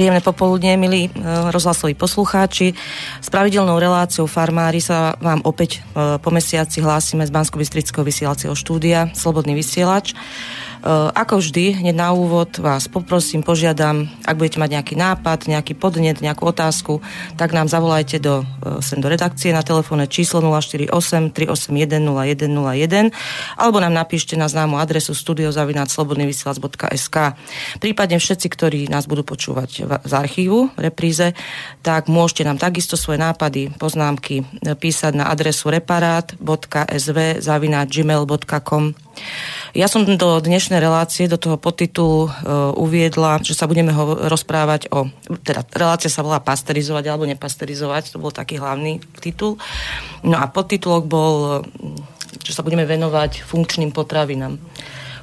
Príjemné popoludne, milí rozhlasoví poslucháči. S pravidelnou reláciou Farmári sa vám opäť po mesiaci hlásime z Bansko-Bystrického vysielacieho štúdia Slobodný vysielač. Ako vždy, hneď na úvod vás poprosím, požiadam, ak budete mať nejaký nápad, nejaký podnet, nejakú otázku, tak nám zavolajte do redakcie na telefónne číslo 048 381 0101 alebo nám napíšte na známu adresu studio@slobodnyvysielac.sk. Prípadne všetci, ktorí nás budú počúvať z archívu, repríze, tak môžete nám takisto svoje nápady, poznámky písať na adresu reparát.sv@gmail.com. Ja som do dnešnej relácie, do toho podtitulu uviedla, že sa budeme rozprávať o... Teda relácia sa volá Pasterizovať alebo nepasterizovať, to bol taký hlavný titul. No a podtitulok bol, že sa budeme venovať funkčným potravinám.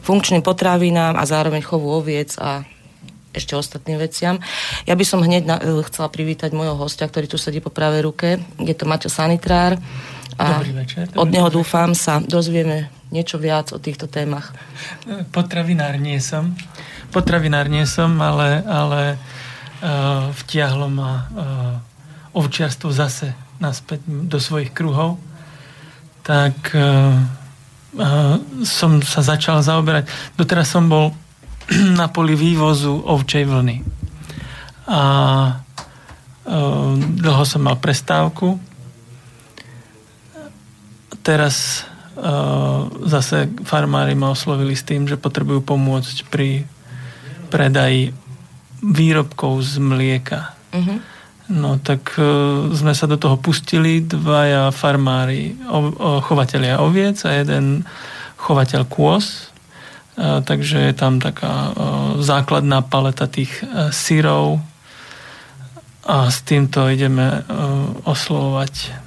Funkčným potravinám a zároveň chovu oviec a ešte ostatným veciam. Ja by som hneď chcela privítať môjho hostia, ktorý tu sedí po pravej ruke. Je to Matej Sanitrár. A dobrý večer. Od neho dúfam sa dozvieme niečo viac o týchto témach. Potravinár nie som, ale vtiahlo ma ovčiarstvo zase naspäť do svojich kruhov. Tak som sa začal zaoberať. Doteraz som bol na poli vývozu ovčej vlny. A dlho som mal prestávku. Teraz zase farmári ma oslovili s tým, že potrebujú pomôcť pri predaji výrobkov z mlieka. Uh-huh. No tak sme sa do toho pustili, dvaja farmári, chovatelia oviec a jeden chovateľ kôz. Takže je tam taká základná paleta tých syrov a s týmto ideme oslovovať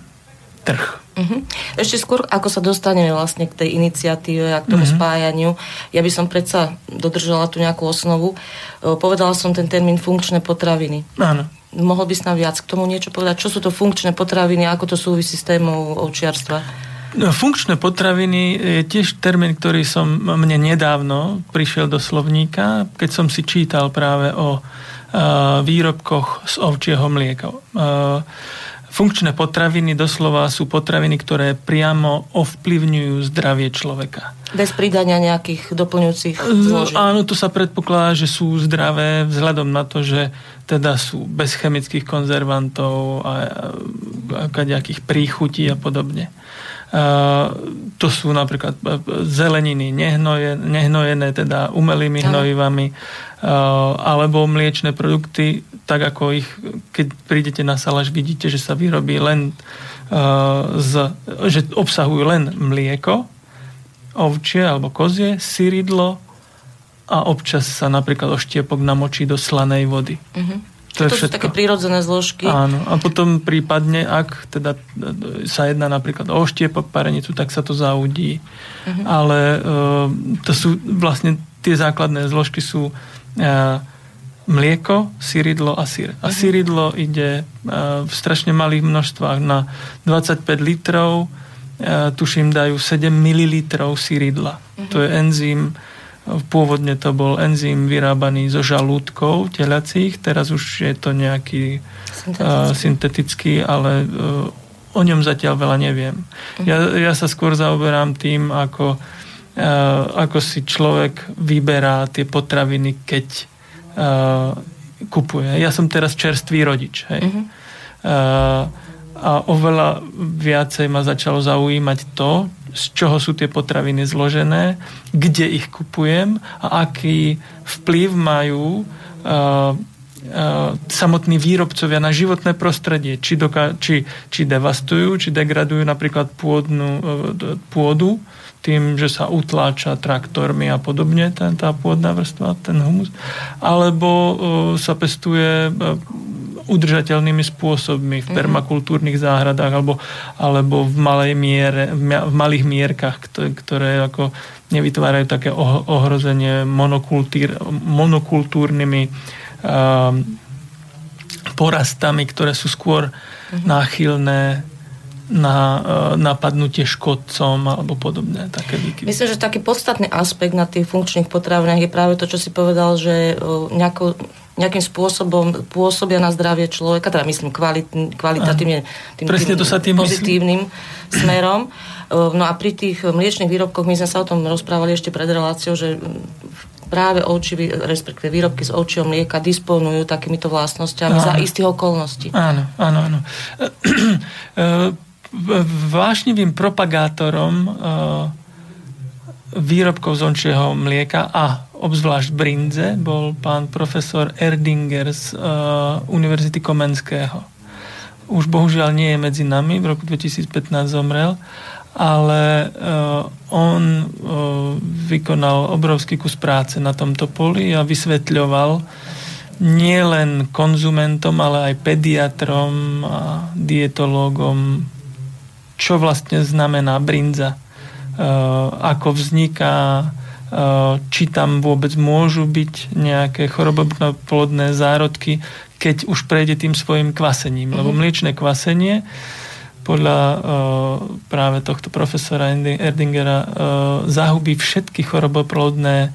trh. Uh-huh. Ešte skôr, ako sa dostaneme vlastne k tej iniciatíve a k tomu spájaniu, ja by som predsa dodržala tú nejakú osnovu. Povedala som ten termín funkčné potraviny. Áno. Mohol by si nám viac k tomu niečo povedať? Čo sú to funkčné potraviny a ako to súvisí s témou ovčiarstva? Funkčné potraviny je tiež termín, ktorý mne nedávno prišiel do slovníka, keď som si čítal práve o výrobkoch z ovčieho mlieka. Funkčné potraviny doslova sú potraviny, ktoré priamo ovplyvňujú zdravie človeka. Bez pridania nejakých doplňujúcich zložiek. Áno, to sa predpokladá, že sú zdravé vzhľadom na to, že teda sú bez chemických konzervantov a kadejakých príchutí a podobne. To sú napríklad zeleniny nehnojené teda umelými hnojivami alebo mliečne produkty, tak ako ich keď prídete na salaš, vidíte, že sa vyrobí len že obsahujú len mlieko ovčie alebo kozie, syridlo a občas sa napríklad oštiepok namočí do slanej vody. To sú také prírodzené zložky. Áno, a potom prípadne, ak teda sa jedná napríklad o oštiepok, parenicu, tak sa to zaudí. Uh-huh. Ale to sú vlastne tie základné zložky sú mlieko, syridlo a syr. A syridlo ide v strašne malých množstvách. Na 25 litrov tuším dajú 7 mililitrov syridla. Uh-huh. To je enzym. Pôvodne to bol enzym vyrábaný zo žalúdkov teľacích, teraz už je to nejaký syntetický, ale o ňom zatiaľ veľa neviem. Ja sa skôr zaoberám tým, ako si človek vyberá tie potraviny, keď kupuje. Ja som teraz čerstvý rodič, hej. A oveľa viacej ma začalo zaujímať to, z čoho sú tie potraviny zložené, kde ich kupujem a aký vplyv majú samotní výrobcovia na životné prostredie. Či devastujú, či degradujú napríklad pôdu tým, že sa utláča traktormi a podobne tá pôdna vrstva, ten humus, alebo sa pestuje udržateľnými spôsobmi v permakultúrnych záhradách alebo v malých mierkach, ktoré ako nevytvárajú také ohrozenie monokultúrnymi porastami, ktoré sú skôr náchylné na napadnutie škodcom alebo podobné také výkyvy. Myslím, že taký podstatný aspekt na tých funkčných potravinách je práve to, čo si povedal, že nejakou nejakým spôsobom pôsobia na zdravie človeka, teda myslím kvalitatívne, tým pozitívnym smerom. No a pri tých mliečnych výrobkoch, my sme sa o tom rozprávali ešte pred reláciou, že práve ovčí, respektíve výrobky z ovčieho mlieka disponujú takýmito vlastnosťami za istých okolností. Áno. Vášnivým propagátorom výrobkov z ovčieho mlieka a obzvlášť brindze bol pán profesor Erdinger z Univerzity Komenského. Už bohužiaľ nie je medzi nami, v roku 2015 zomrel, ale on vykonal obrovský kus práce na tomto poli a vysvetľoval nielen konzumentom, ale aj pediatrom a dietológom, čo vlastne znamená brinza, ako vzniká, či tam vôbec môžu byť nejaké choroboplodné zárodky, keď už prejde tým svojim kvasením, lebo mliečne kvasenie podľa práve tohto profesora Erdingera zahubí všetky choroboplodné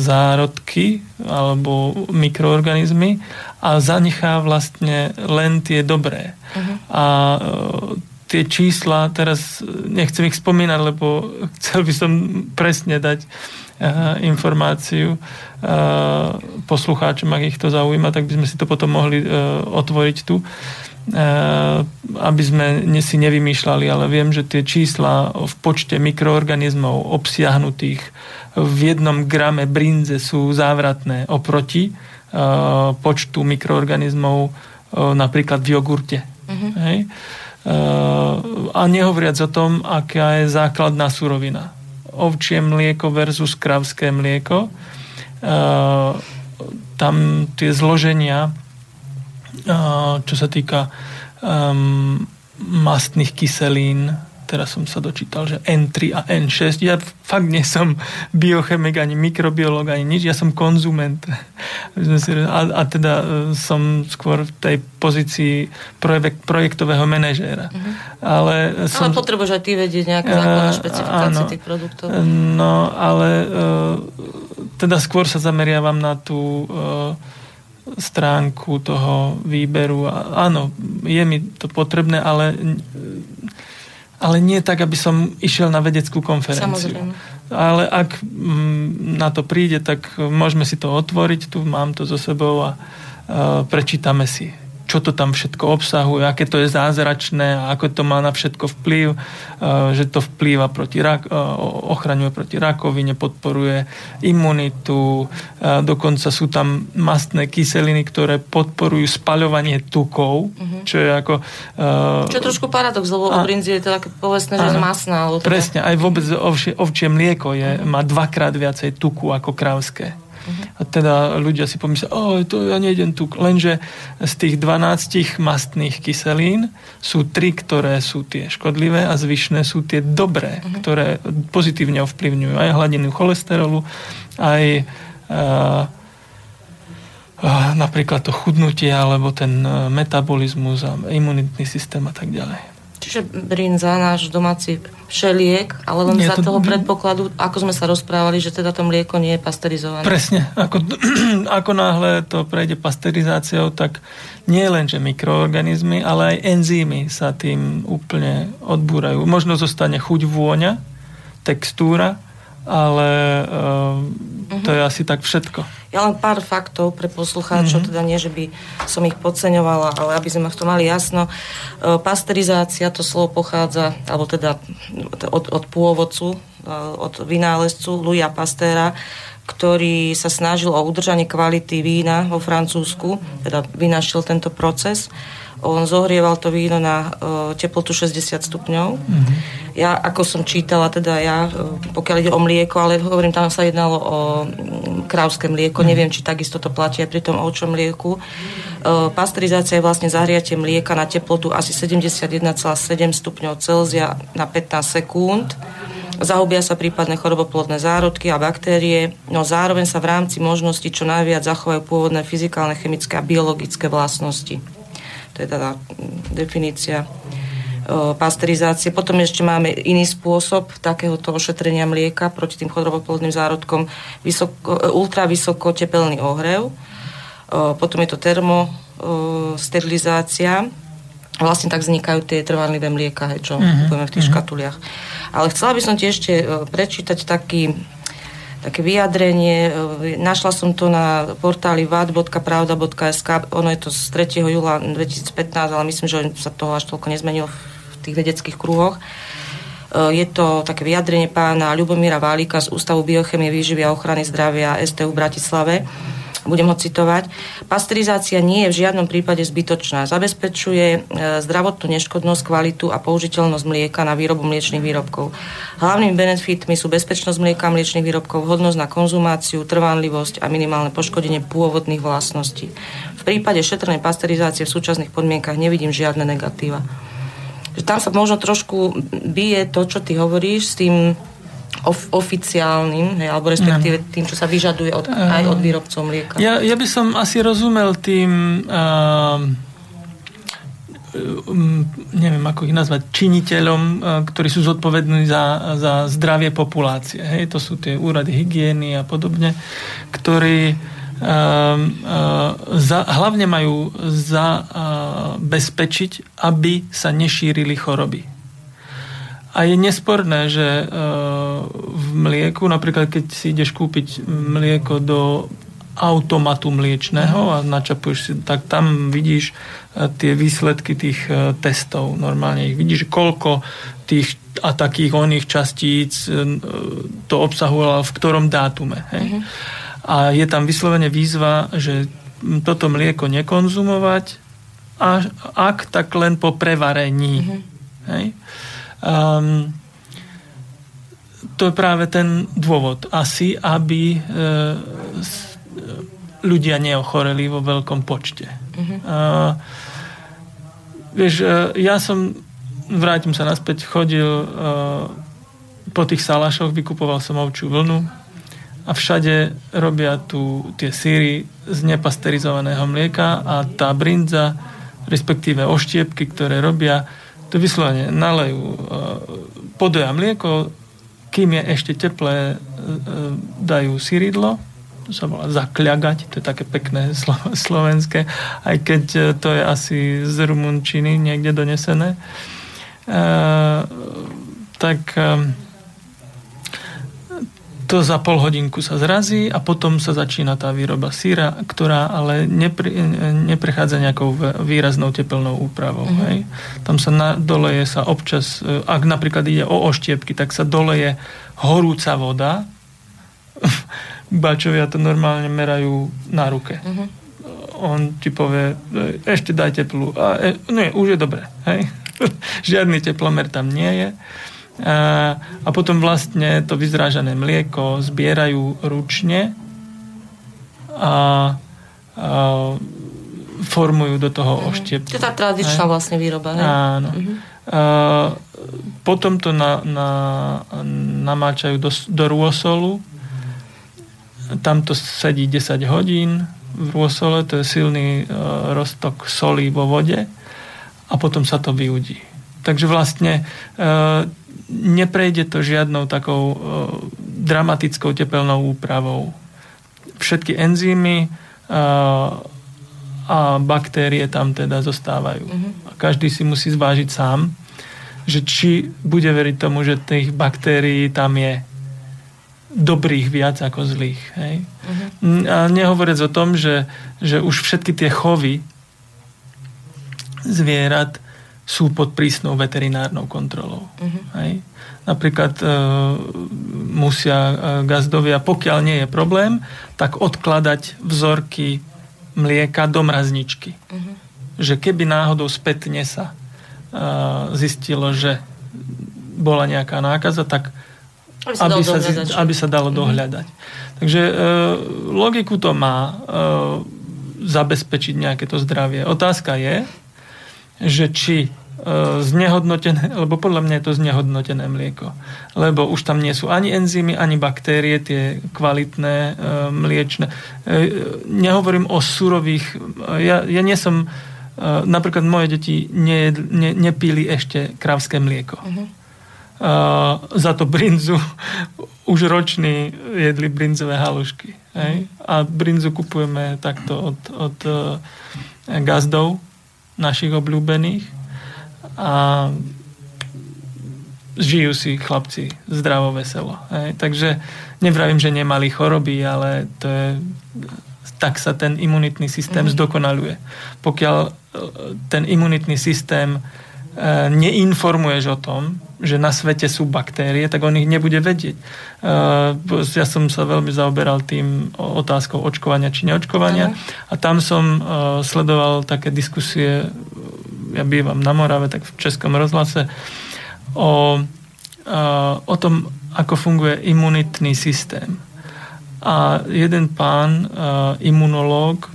zárodky alebo mikroorganizmy a zanechá vlastne len tie dobré. A tie čísla, teraz nechcem ich spomínať, lebo chcel by som presne dať informáciu poslucháčom, ak ich to zaujíma, tak by sme si to potom mohli otvoriť tu, aby sme si nevymýšľali, ale viem, že tie čísla v počte mikroorganizmov obsiahnutých v 1 grame brinze sú závratné oproti počtu mikroorganizmov napríklad v jogurte. Hej? A nehovoriac o tom, aká je základná surovina. Ovčie mlieko versus kravské mlieko. Tam tie zloženia, čo sa týka mastných kyselín, teraz som sa dočítal, že N3 a N6, ja fakt nie som biochemik, ani mikrobiológ, ani nič, ja som konzument. A teda som skôr v tej pozícii projektového manažéra. Ale potrebuješ aj ty vedieť nejaké základné špecifikácie tých produktov. No, ale teda skôr sa zameriavam na tú stránku toho výberu. Áno, je mi to potrebné, ale nie tak, aby som išiel na vedeckú konferenciu. Samozrejme. Ale ak na to príde, tak môžeme si to otvoriť, tu mám to so sebou a prečítame si, čo to tam všetko obsahuje, aké to je zázračné, ako to má na všetko vplyv, že to vplýva proti ochraňuje proti rakovine, podporuje imunitu, dokonca sú tam mastné kyseliny, ktoré podporujú spaľovanie tukov, čo je ako... Čo je trošku paradox, lebo o brinzi je to také povestné, že je masná. Teda... Presne, aj vôbec ovčie mlieko má 2-krát viacej tuku ako krávské. A teda ľudia si pomyslia, to ja nejdem tu, lenže z tých 12 mastných kyselín sú 3, ktoré sú tie škodlivé a zvyšné sú tie dobré, ktoré pozitívne ovplyvňujú aj hladinu cholesterolu, aj napríklad to chudnutie, alebo ten metabolizmus a imunitný systém a tak ďalej. Čiže brinza, náš domáci všeliek, ale len za toho predpokladu, ako sme sa rozprávali, že teda to mlieko nie je pasterizované. Presne. Ako náhle to prejde pasterizáciou, tak nie len, že mikroorganizmy, ale aj enzymy sa tým úplne odbúrajú. Možno zostane chuť, vôňa, textúra, ale to je asi tak všetko. Ja len pár faktov pre poslucháčov, teda nie, že by som ich podceňovala, ale aby sme v tom mali jasno. Pasterizácia, to slovo pochádza, alebo teda od pôvodcu, od vynálezcu Louisa Pasteura, ktorý sa snažil o udržanie kvality vína vo Francúzsku, teda vynašiel tento proces. On zohrieval to víno na teplotu 60 stupňov. Ja, ako som čítala, teda pokiaľ ide o mlieko, ale hovorím, tam sa jednalo o krávské mlieko, neviem, či takisto to platí aj pri tom ovčom mlieku. Pasterizácia je vlastne zahriatie mlieka na teplotu asi 71,7 stupňov Celzia na 15 sekúnd. Zahubia sa prípadne choroboplodné zárodky a baktérie, no zároveň sa v rámci možností čo najviac zachovajú pôvodné fyzikálne, chemické a biologické vlastnosti. To je teda definícia pasterizácie. Potom ešte máme iný spôsob takéhoto ošetrenia mlieka proti tým choroboplodným zárodkom, ultravysokotepelný ohrev. potom je to termosterilizácia. Vlastne tak vznikajú tie trvanlivé mlieka, hej, čo kupujeme v tých škatuliach. Ale chcela by som ti ešte prečítať také vyjadrenie. Našla som to na portáli vad.pravda.sk. Ono je to z 3. júla 2015, ale myslím, že sa toho až toľko nezmenilo v tých vedeckých kruhoch. Je to také vyjadrenie pána Ľubomíra Válika z Ústavu biochemie, výživy a ochrany zdravia STU v Bratislave. Budem ho citovať. Pasterizácia nie je v žiadnom prípade zbytočná. Zabezpečuje zdravotnú neškodnosť, kvalitu a použiteľnosť mlieka na výrobu mliečnych výrobkov. Hlavnými benefitmi sú bezpečnosť mlieka, mliečnych výrobkov, vhodnosť na konzumáciu, trvanlivosť a minimálne poškodenie pôvodných vlastností. V prípade šetrnej pasterizácie v súčasných podmienkach nevidím žiadne negatíva. Tam sa možno trošku bije to, čo ty hovoríš, s tým oficiálnym, hej, alebo respektíve tým, čo sa vyžaduje aj od výrobcov mlieka. Ja by som asi rozumel tým neviem, ako ich nazvať, činiteľom, ktorí sú zodpovední za zdravie populácie. Hej, to sú tie úrady hygieny a podobne, ktorí hlavne majú zabezpečiť, aby sa nešírili choroby. A je nesporné, že v mlieku, napríklad keď si ideš kúpiť mlieko do automatu mliečného a načapuješ si, tak tam vidíš tie výsledky tých testov. Normálne ich vidíš, koľko tých a takých oných častíc to obsahovalo v ktorom dátume. Hej? A je tam vyslovene výzva, že toto mlieko nekonzumovať, a ak, tak len po prevarení. Hej? To je práve ten dôvod. Asi, aby ľudia neochoreli vo veľkom počte. Ja som, vrátim sa naspäť, chodil po tých salašoch, vykupoval som ovčiu vlnu. A všade robia tu tie syry z nepasterizovaného mlieka a tá brinza, respektíve oštiepky, ktoré robia, to vyslovene nalejú, podoja mlieko, kým je ešte teplé, dajú syridlo, to sa volá zakľagať, to je také pekné slovenské, aj keď to je asi z rumunčiny niekde donesené. To za pol hodinku sa zrazí a potom sa začína tá výroba syra, ktorá ale neprechádza nejakou výraznou tepelnou úpravou. Hej? Tam sa doleje sa občas, ak napríklad ide o oštiepky, tak sa doleje horúca voda. Bačovia to normálne merajú na ruke. On ti povie, ešte daj teplú. Nie, už je dobré. Hej? Žiadny teplomer tam nie je. A potom vlastne to vyzrážané mlieko zbierajú ručne a formujú do toho oštiepky. To je tá tradičná vlastne výroba. Ne? Áno. Potom to namáčajú do rôsolu. Tam to sedí 10 hodín v rôsole, to je silný roztok soli vo vode a potom sa to vyudí. Takže vlastne neprejde to žiadnou takou dramatickou tepelnou úpravou. Všetky enzymy a baktérie tam teda zostávajú. A každý si musí zvážiť sám, že či bude veriť tomu, že tých baktérií tam je dobrých viac ako zlých. Hej? A nehovoriac o tom, že už všetky tie chovy zvierat sú pod prísnou veterinárnou kontrolou. Hej? Napríklad musia gazdovia, pokiaľ nie je problém, tak odkladať vzorky mlieka do mrazničky. Že keby náhodou spätne sa zistilo, že bola nejaká nákaza, tak aby sa dalo dohľadať. Takže logiku to má zabezpečiť nejaké to zdravie. Otázka je, že či znehodnotené, lebo podľa mňa je to znehodnotené mlieko, lebo už tam nie sú ani enzymy, ani baktérie, tie kvalitné mliečne. Nehovorím o surových, ja nie som, napríklad moje deti nepili ešte krávské mlieko. Za to brinzu už ročný jedli brinzové halušky. Hej? A brinzu kupujeme takto od gazdov našich obľúbených a žijú si chlapci zdravo, veselo. Hej? Takže nevravím, že nemali choroby, ale to je, tak sa ten imunitný systém zdokonaluje. Pokiaľ ten imunitný systém neinformuješ o tom, že na svete sú baktérie, tak on ich nebude vedieť. Ja som sa veľmi zaoberal tým otázkou očkovania či neočkovania a tam som sledoval také diskusie, ja bývam na Morave, tak v Českom rozhlase, o tom, ako funguje imunitný systém. A jeden pán, imunológ,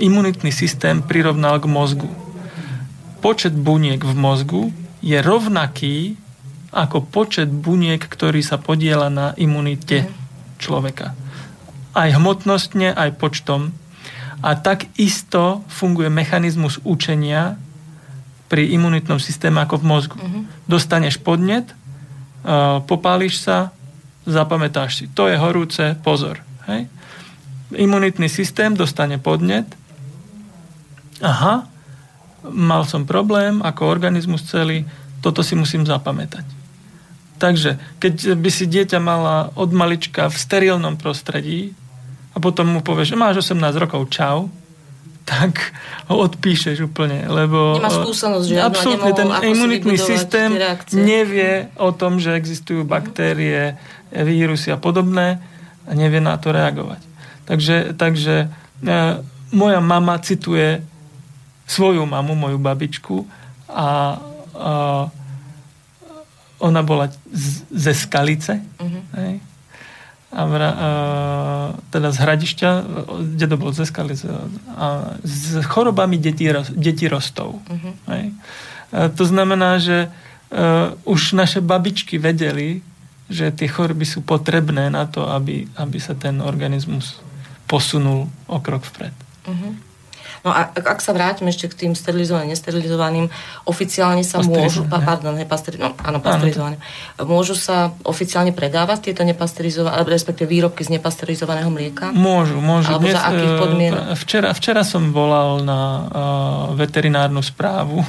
imunitný systém prirovnal k mozgu. Počet buniek v mozgu je rovnaký ako počet buniek, ktorý sa podieľa na imunite človeka. Aj hmotnostne, aj počtom. A tak isto funguje mechanizmus učenia pri imunitnom systéme ako v mozgu. Dostaneš podnet, popáliš sa, zapamätáš si. To je horúce, pozor. Hej? Imunitný systém dostane podnet. Aha, mal som problém ako organizmus celý, toto si musím zapamätať. Takže, keď by si dieťa mala od malička v sterilnom prostredí a potom mu povieš, že máš 18 rokov, čau, tak ho odpíšeš úplne, lebo nemá skúsenosť žiadnu, absolútne ten imunitný systém nevie o tom, že existujú baktérie, vírusy a podobné a nevie na to reagovať. Takže moja mama cituje svoju mamu, moju babičku a ona bola ze Skalice, hej? Teda z Hradišťa, kde to bol ze Skalice, a s chorobami detí rostov. To znamená, že už naše babičky vedeli, že tie choroby sú potrebné na to, aby sa ten organizmus posunul o krok vpred. No a ak sa vrátime ešte k tým sterilizovaným, nesterilizovaným, oficiálne sa pasterizovaným. Môžu sa oficiálne predávať tieto nepasterizované, respektíve výrobky z nepasterizovaného mlieka? Môžu. Alebo dnes, za akých podmienok? Včera som volal na veterinárnu správu,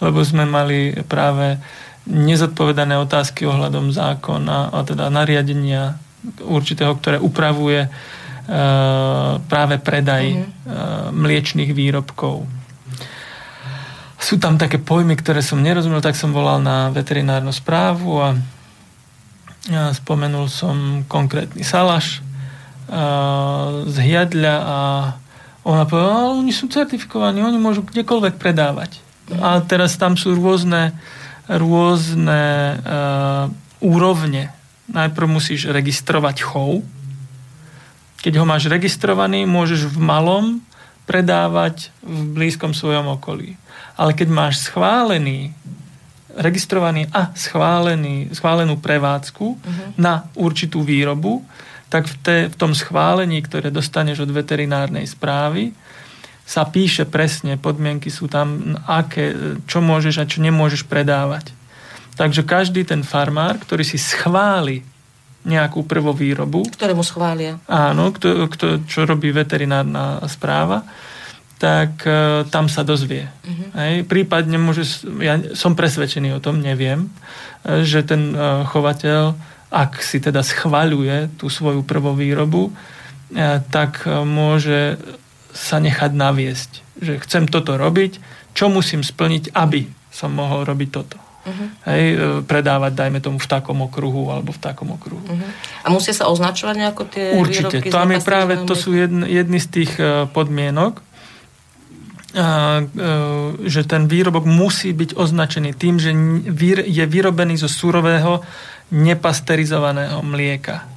lebo sme mali práve nezodpovedané otázky ohľadom zákona, a teda nariadenia určitého, ktoré upravuje práve predaj mliečných výrobkov. Sú tam také pojmy, ktoré som nerozumel, tak som volal na veterinárnu správu a spomenul som konkrétny salaš z Hiadľa a ona povedala, oni sú certifikovaní, oni môžu kdekoľvek predávať. A teraz tam sú rôzne úrovne. Najprv musíš registrovať chov. Keď ho máš registrovaný, môžeš v malom predávať v blízkom svojom okolí. Ale keď máš schválenú prevádzku na určitú výrobu, tak v tom schválení, ktoré dostaneš od veterinárnej správy, sa píše presne, podmienky sú tam, čo môžeš a čo nemôžeš predávať. Takže každý ten farmár, ktorý si schváli nejakú prvovýrobu. Ktorému schvália. Áno, čo robí veterinárna správa, tak tam sa dozvie. Hej, prípadne ja som presvedčený o tom, neviem, že ten chovateľ, ak si teda schvaľuje tú svoju prvovýrobu, tak môže sa nechať naviesť. Že chcem toto robiť, čo musím splniť, aby som mohol robiť toto. Hej, predávať, dajme tomu, v takom okruhu alebo v takom okruhu. A musia sa označovať nejako tie výrobky? Určite. To sú jedny z tých podmienok, že ten výrobok musí byť označený tým, že je vyrobený zo surového nepasterizovaného mlieka.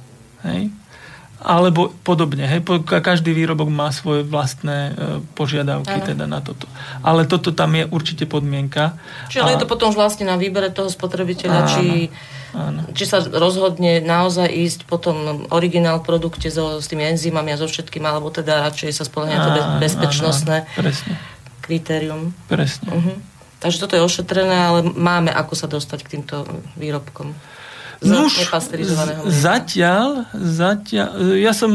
Hej? Alebo podobne. Hej? Každý výrobok má svoje vlastné požiadavky teda na toto. Ale toto tam je určite podmienka. Čiže ale je to potom vlastne na výbere toho spotrebiteľa, či sa rozhodne naozaj ísť potom originál v produkte s tými enzymami a so všetkým, alebo teda radšej sa spolehne to bezpečnostné kritérium. Presne. Takže toto je ošetrené, ale máme ako sa dostať k týmto výrobkom. nepasterizovaného mlieka? Zatiaľ. Ja som,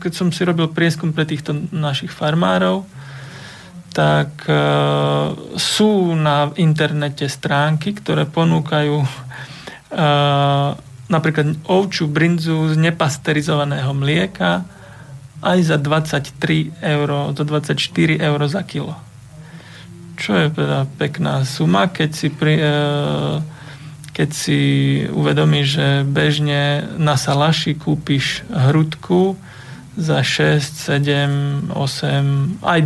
keď som si robil prieskum pre týchto našich farmárov, tak sú na internete stránky, ktoré ponúkajú napríklad ovčiu brinzu z nepasterizovaného mlieka aj za 23 € do 24 € za kilo. Čo je teda pekná suma, keď si uvedomíš, že bežne na Salaši kúpiš hrudku za 6, 7, 8, aj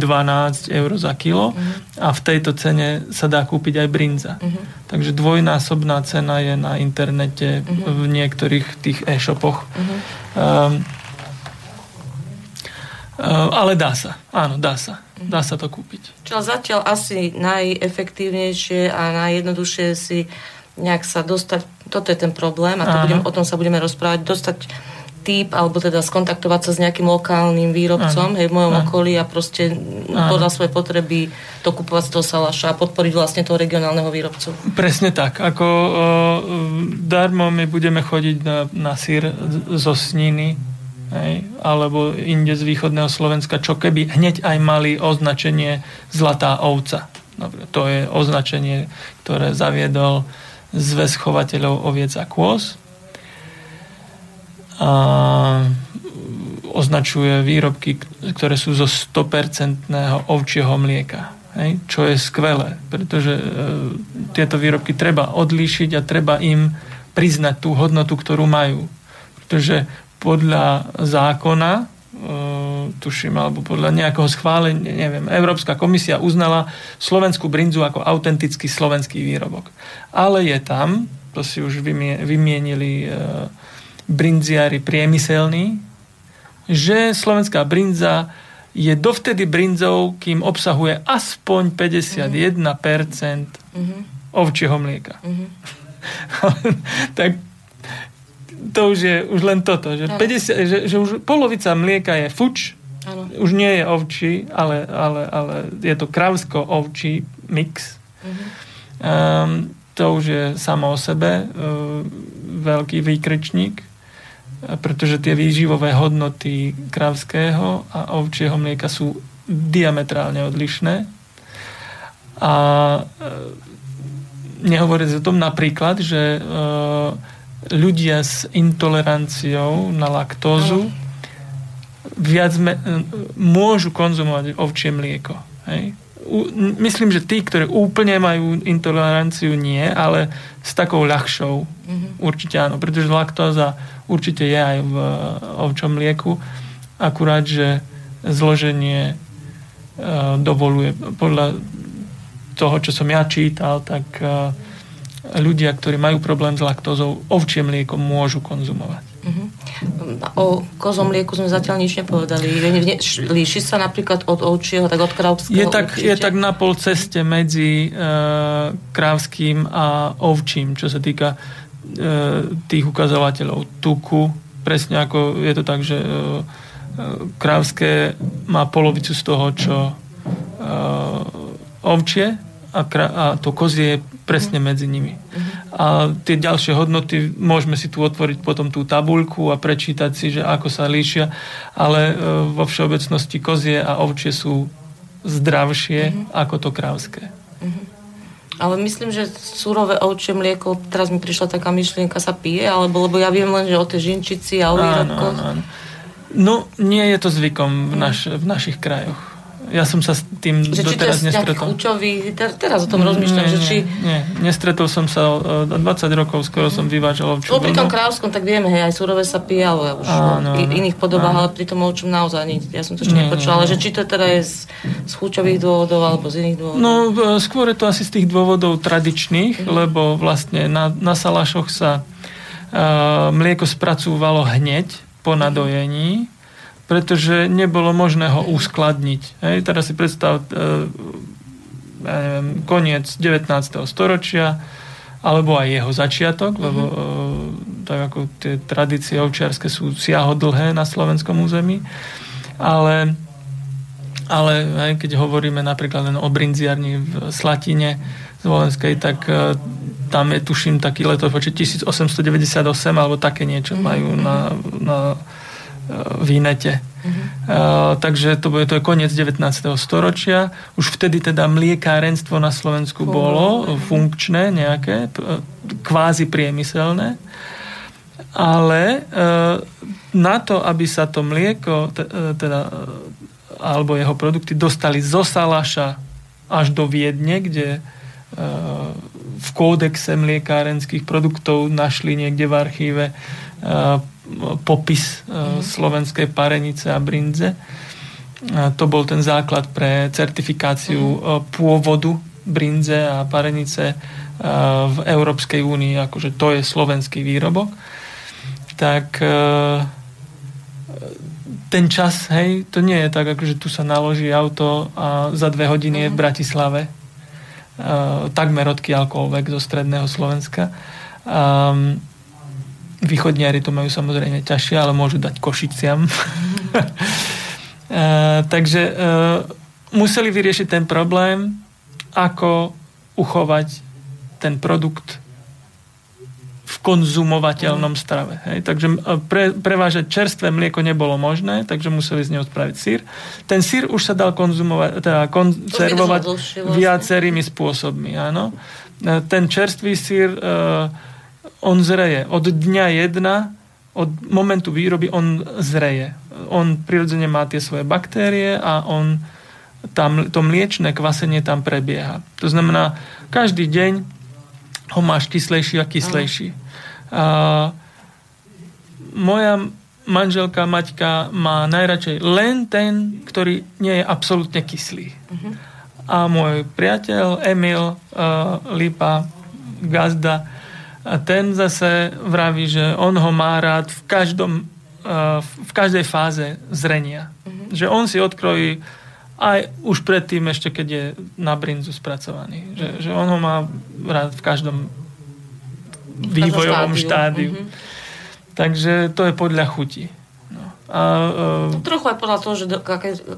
12 € za kilo a v tejto cene sa dá kúpiť aj brinza. Takže dvojnásobná cena je na internete v niektorých tých e-shopoch. Ale dá sa. Áno, dá sa. Dá sa to kúpiť. Čo zatiaľ asi najefektívnejšie a najjednoduchšie si nejak sa dostať, toto je ten problém a to o tom sa budeme rozprávať, dostať typ, alebo teda skontaktovať sa s nejakým lokálnym výrobcom, hej, v mojom okolí a proste podľa svojej potreby to kupovať z toho Salaša a podporiť vlastne toho regionálneho výrobcu. Presne tak. Ako darmo my budeme chodiť na syr zo Sniny, hej, alebo inde z východného Slovenska, čo keby hneď aj mali označenie Zlatá ovca. Dobre, to je označenie, ktoré zaviedol Zväz chovateľov oviec a kôz. A označuje výrobky, ktoré sú zo 100% ovčieho mlieka. Hej? Čo je skvelé, pretože tieto výrobky treba odlíšiť a treba im priznať tú hodnotu, ktorú majú. Pretože podľa zákona, tuším, alebo podľa nejakého schválenia, neviem, Európska komisia uznala slovenskú brinzu ako autentický slovenský výrobok. Ale je tam, to si už vymienili brinziári priemyselní, že slovenská brinza je dovtedy brinzou, kým obsahuje aspoň 51% ovčieho mlieka. Tak to už je už len toto, že, 50, že už polovica mlieka je fuč, už nie je ovčí, ale je to kravsko-ovčí mix. To už je samo o sebe veľký výkričník, pretože tie výživové hodnoty kravského a ovčieho mlieka sú diametrálne odlišné. A nehovoriac o tom napríklad, že ľudia s intoleranciou na laktózu môžu konzumovať ovčie mlieko. Hej? Myslím, že tí, ktorí úplne majú intoleranciu, nie, ale s takou ľahšou určite áno, pretože laktóza určite je aj v ovčom mlieku, akurát, že zloženie dovoluje. Podľa toho, čo som ja čítal, tak ľudia, ktorí majú problém s laktózou, ovčie mlieko môžu konzumovať. O kozom mlieku sme zatiaľ nič nepovedali. Líši sa napríklad od ovčieho, tak od krávského? Je tak na pol ceste medzi krávským a ovčím, čo sa týka tých ukazovateľov tuku. Presne ako je to tak, že krávské má polovicu z toho, čo ovčie a to kozie je presne medzi nimi. A tie ďalšie hodnoty, môžeme si tu otvoriť potom tú tabuľku a prečítať si, že ako sa líšia, ale vo všeobecnosti kozie a ovčie sú zdravšie ako to krávské. Ale myslím, že surové ovčie mlieko, teraz mi prišla taká myšlienka, sa pije, alebo lebo ja viem len, že o tej žinčici a o výrobkoch. Áno. No, nie je to zvykom v našich krajoch. Ja som sa s tým doteraz nestretol. Teraz o tom rozmýšľam, že či... Nie, nestretol som sa 20 rokov, skoro som vyvážal ovčiu vlnu. Pri tom krávskom, tak vieme, hej, aj surové sa pije, ale už v iných podobách, ale pri tom ovčom naozaj nič. Ja som to ešte nepočula, ale že či to teda je z chuťových dôvodov, alebo z iných dôvodov? No, skôr je to asi z tých dôvodov tradičných, lebo vlastne na Salašoch sa mlieko spracúvalo hneď po nadojení, pretože nebolo možné ho uskladniť. Hej, teraz si predstav koniec 19. storočia, alebo aj jeho začiatok, lebo tak ako tie tradície ovčiarske sú siahodlhé na slovenskom území, ale Ale aj keď hovoríme napríklad len o brinziarni v Slatine zvolenskej, tak tam je, tuším, taký letopočet 1898 alebo také niečo majú na vínete. Takže to je koniec 19. storočia. Už vtedy teda mliekárenstvo na Slovensku bolo funkčné nejaké, kvázi priemyselné. Ale na to, aby sa to mlieko alebo jeho produkty dostali zo Salaša až do Viedne, kde v kódexe mliekárenských produktov našli niekde v archíve popis slovenskej parenice a brindze. To bol ten základ pre certifikáciu pôvodu brindze a parenice v Európskej únii, akože to je slovenský výrobok. Tak ten čas, hej, to nie je tak, akože tu sa naloží auto a za 2 hodiny je v Bratislave takmer odkiaľkoľvek zo stredného Slovenska. Východniari to majú samozrejme ťažšie, ale môžu dať Košiciam. Takže museli vyriešiť ten problém, ako uchovať ten produkt v konzumovateľnom strave. Hej. Takže prevážať čerstvé mlieko nebolo možné, takže museli z neho spraviť sír. Ten sír už sa dal konzervovať viacerými spôsobmi. Áno. Ten čerstvý sír, on zreje. Od dňa 1, od momentu výroby on zreje. On prirodzene má tie svoje baktérie a on tam, to mliečne kvasenie tam prebieha. To znamená, každý deň ho máš kyslejší a kyslejší. A moja manželka Maťka má najradšej len ten, ktorý nie je absolútne kyslý. Uh-huh. A môj priateľ Emil Lipa, gazda, ten zase vraví, že on ho má rád v každej fáze zrenia. Uh-huh. Že on si odkrojí aj už predtým, ešte keď je na brinzu spracovaný. Že on ho má rád v každom vývojovom štádiu. Mm-hmm. Takže to je podľa chuti. No. Trochu aj podľa toho, že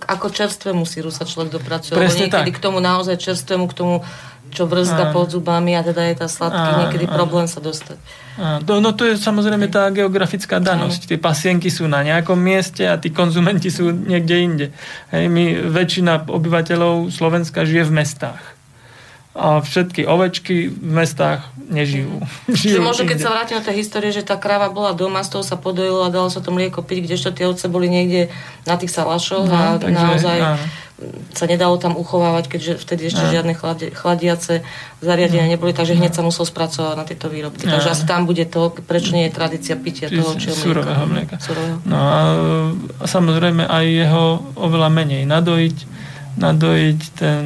ako čerstvému síru sa človek dopracuje. Presne niekedy tak. K tomu naozaj čerstvému, k tomu, čo brzda pod zubami a teda je tá sladký niekedy problém sa dostať. No to je samozrejme tá geografická danosť. Tie pasienky sú na nejakom mieste a tí konzumenti sú niekde inde. Hej, väčšina obyvateľov Slovenska žije v mestách. A všetky ovečky v mestách nežijú. Čiže možno, keď sa vrátim na tej histórie, že tá kráva bola doma, z toho sa podojila, dalo sa to mlieko piť, kdežto tie ovce boli niekde na tých salašoch a takže, naozaj sa nedalo tam uchovávať, keďže vtedy ešte žiadne chladiace zariadenia neboli, takže hneď sa musel spracovať na tieto výrobky. Takže asi tam bude to, prečo nie je tradícia pitia toho, čo je surového mlieka. No a samozrejme aj jeho oveľa menej nadojiť ten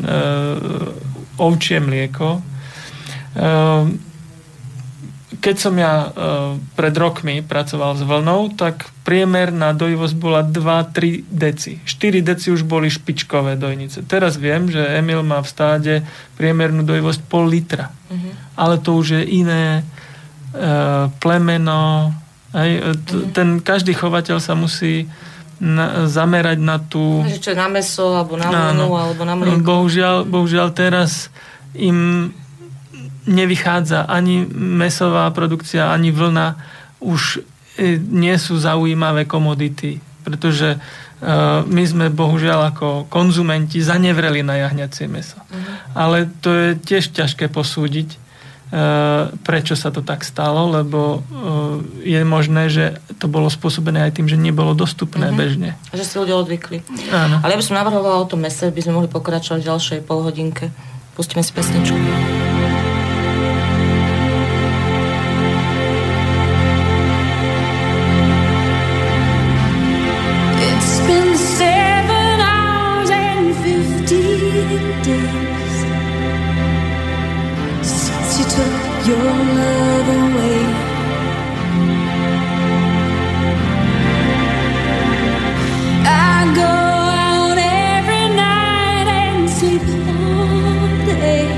ovčie mlieko. Keď som ja pred rokmi pracoval s vlnou, tak priemerná dojivosť bola 2-3 deci. 4 deci už boli špičkové dojnice. Teraz viem, že Emil má v stáde priemernú dojivosť pol litra. Mm-hmm. Ale to už je iné plemeno. Ten každý chovateľ sa musí zamerať na tú... Čo je na mäso, alebo na vlnu, alebo na mlieko. Bohužiaľ teraz im nevychádza ani mäsová produkcia, ani vlna. Už nie sú zaujímavé komodity, pretože my sme bohužiaľ ako konzumenti zanevreli na jahňacie mäso. Ale to je tiež ťažké posúdiť, prečo sa to tak stalo, lebo je možné, že to bolo spôsobené aj tým, že nebolo dostupné bežne. Že si ľudia odvykli. Áno. Ale ja by som navrhovala o tom mese, by sme mohli pokračovať v ďalšej polhodinke. Pustíme si pesničku. It's been 7 hours and 50 days since you took your love away. I go out every night and sleep all day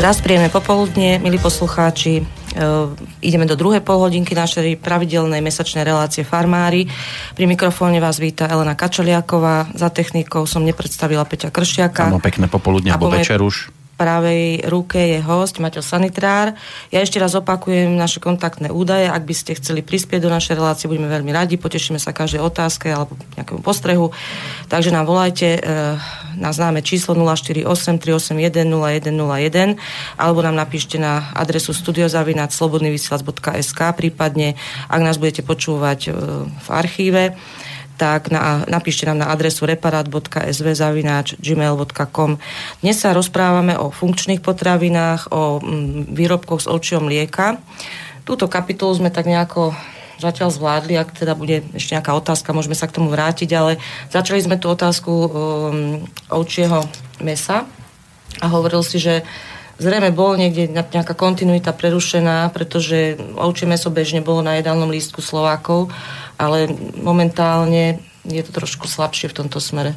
Raz príjemné popoludne, milí poslucháči, ideme do druhej polhodinky našej pravidelnej mesačnej relácie Farmári. Pri mikrofóne vás víta Elena Kačoliaková, za technikou som nepredstavila Peťa Kršiaka. Áno, pekné popoludne, alebo večer už. V pravej ruke je hosť Matej Sanitrár. Ja ešte raz opakujem naše kontaktné údaje. Ak by ste chceli prispieť do našej relácie, budeme veľmi radi. Potešíme sa každej otázke alebo nejakému postrehu. Takže nám volajte na známe číslo 048 381 0101 alebo nám napíšte na adresu studio@slobodnyvysielac.sk, prípadne ak nás budete počúvať v archíve, tak napíšte nám na adresu reparat.sv@gmail.com. Dnes sa rozprávame o funkčných potravinách, o výrobkoch z ovčieho mlieka. Túto kapitolu sme tak nejako zatiaľ zvládli, ak teda bude ešte nejaká otázka, môžeme sa k tomu vrátiť, ale začali sme tú otázku ovčieho mäsa a hovoril si, že zrejme bol niekde nejaká kontinuita prerušená, pretože ovčie mäso bežne bolo na jedálnom lístku Slovákov, ale momentálne je to trošku slabšie v tomto smere.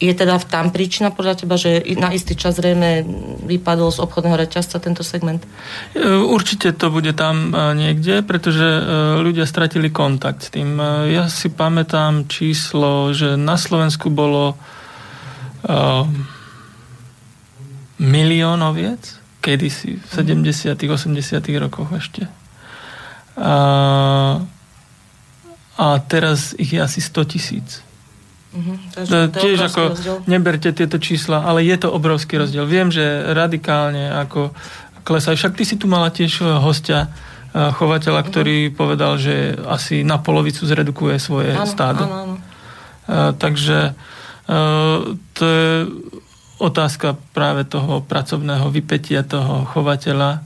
Je teda tam príčina podľa teba, že na istý čas zrejme vypadol z obchodného reťazca tento segment? Určite to bude tam niekde, pretože ľudia stratili kontakt s tým. Ja si pamätám číslo, že na Slovensku bolo 1 milión oviec, kedysi v 70. 80. rokoch ešte. A teraz ich je asi 100 000. Takže tiež ako rozdiel. Neberte tieto čísla, ale je to obrovský rozdiel. Viem, že radikálne ako klesajú. Však ty si tu mala tiež hostia, chovateľa, ktorý povedal, že asi na polovicu zredukuje svoje stádo. Áno. Takže to je otázka práve toho pracovného vypätia toho chovateľa.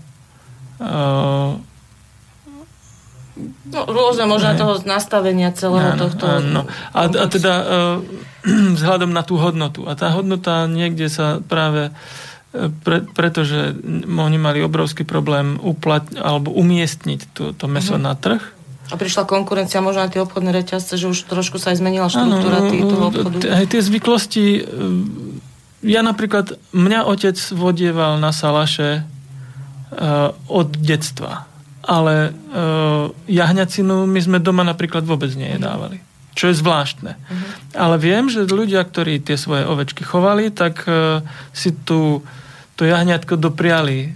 Rôzne možno toho nastavenia celého tohto. A teda vzhľadom na tú hodnotu. A tá hodnota niekde sa práve pretože oni mali obrovský problém umiestniť to mäso na trh. A prišla konkurencia možno na tie obchodné reťazce, že už trošku sa aj zmenila štruktúra toho obchodu. Aj tie zvyklosti. Ja napríklad, mňa otec vodieval na salaše od detstva. Ale jahňacinu my sme doma napríklad vôbec nejedávali. Čo je zvláštne. Ale viem, že ľudia, ktorí tie svoje ovečky chovali, tak si to jahňatko dopriali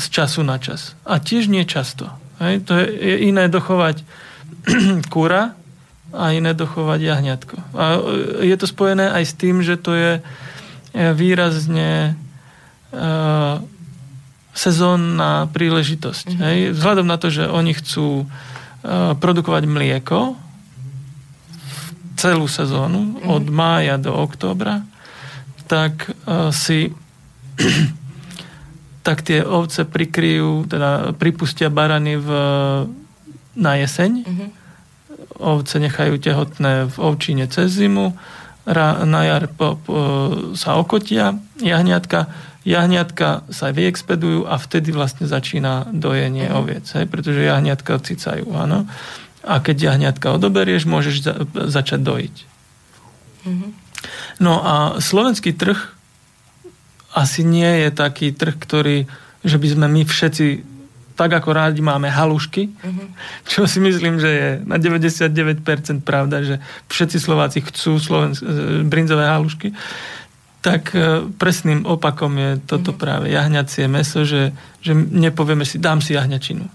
z času na čas. A tiež nie často. Hej? To je iné dochovať kúra a iné dochovať jahňatko. A je to spojené aj s tým, že to je výrazne sezónna príležitosť. Hej? Vzhľadom na to, že oni chcú produkovať mlieko celú sezónu, od mája do októbra, tak tie ovce prikryjú, teda pripustia barany na jeseň. Ovce nechajú tehotné v ovčine cez zimu, na jar sa okotia jahňatka sa vyexpedujú a vtedy vlastne začína dojenie oviec, hej? Pretože jahňatka cicajú, áno. A keď jahňatka odoberieš, môžeš začať dojiť. No a slovenský trh asi nie je taký trh, ktorý, že by sme my všetci tak ako rádi máme halušky, čo si myslím, že je na 99% pravda, že všetci Slováci chcú brinzové halušky. Tak presným opakom je toto práve jahňacie mäso, že nepovieme si, dám si jahňačinu.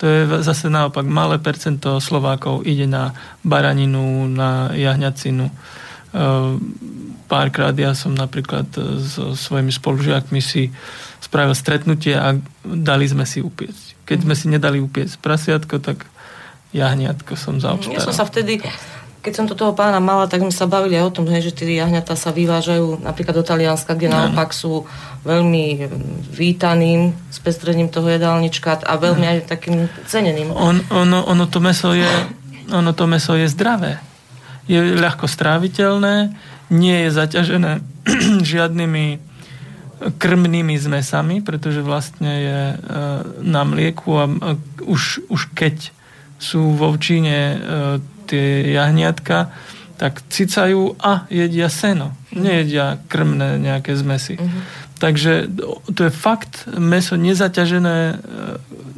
To je zase naopak, malé percento Slovákov ide na baraninu, na jahňacinu. Párkrát ja som napríklad so svojimi spolužiakmi si spravil stretnutie a dali sme si upiecť. Keď sme si nedali upiecť prasiatko, tak jahňatko som zaobstaral. Ja som sa vtedy... Keď som to toho pána mala, tak sme sa bavili aj o tom, že tie jahňatá sa vyvážajú napríklad do Talianska, kde naopak sú veľmi vítaným spestrením toho jedálnička a veľmi aj takým ceneným. Ono to mäso je zdravé. Je ľahko stráviteľné, nie je zaťažené žiadnymi krmnými zmesami, pretože vlastne je na mlieku a už keď sú vo ovčine tie jahniatka, tak cicajú a jedia seno. Nejedia krmné nejaké zmesi. Takže to je fakt mäso nezaťažené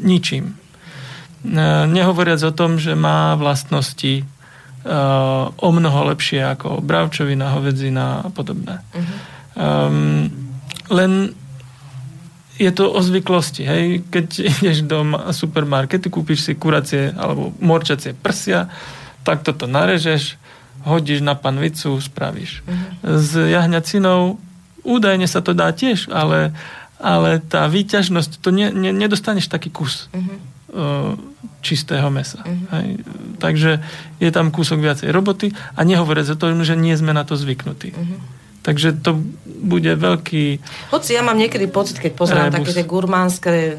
ničím. Nehovoriac o tom, že má vlastnosti o mnoho lepšie ako bravčovina, hovedzina a podobné. Len je to o zvyklosti. Hej? Keď ideš do supermarketu, kúpiš si kuracie alebo morčacie prsia, tak toto narežeš, hodíš na panvicu, spravíš. S jahňacinou údajne sa to dá tiež, ale tá výťažnosť, to nedostaneš taký kus čistého mäsa. Takže je tam kúsok viacej roboty a nehovoriac o tom, že nie sme na to zvyknutí. Takže to bude veľký... Hoci ja mám niekedy pocit, keď pozerám také tie gurmánske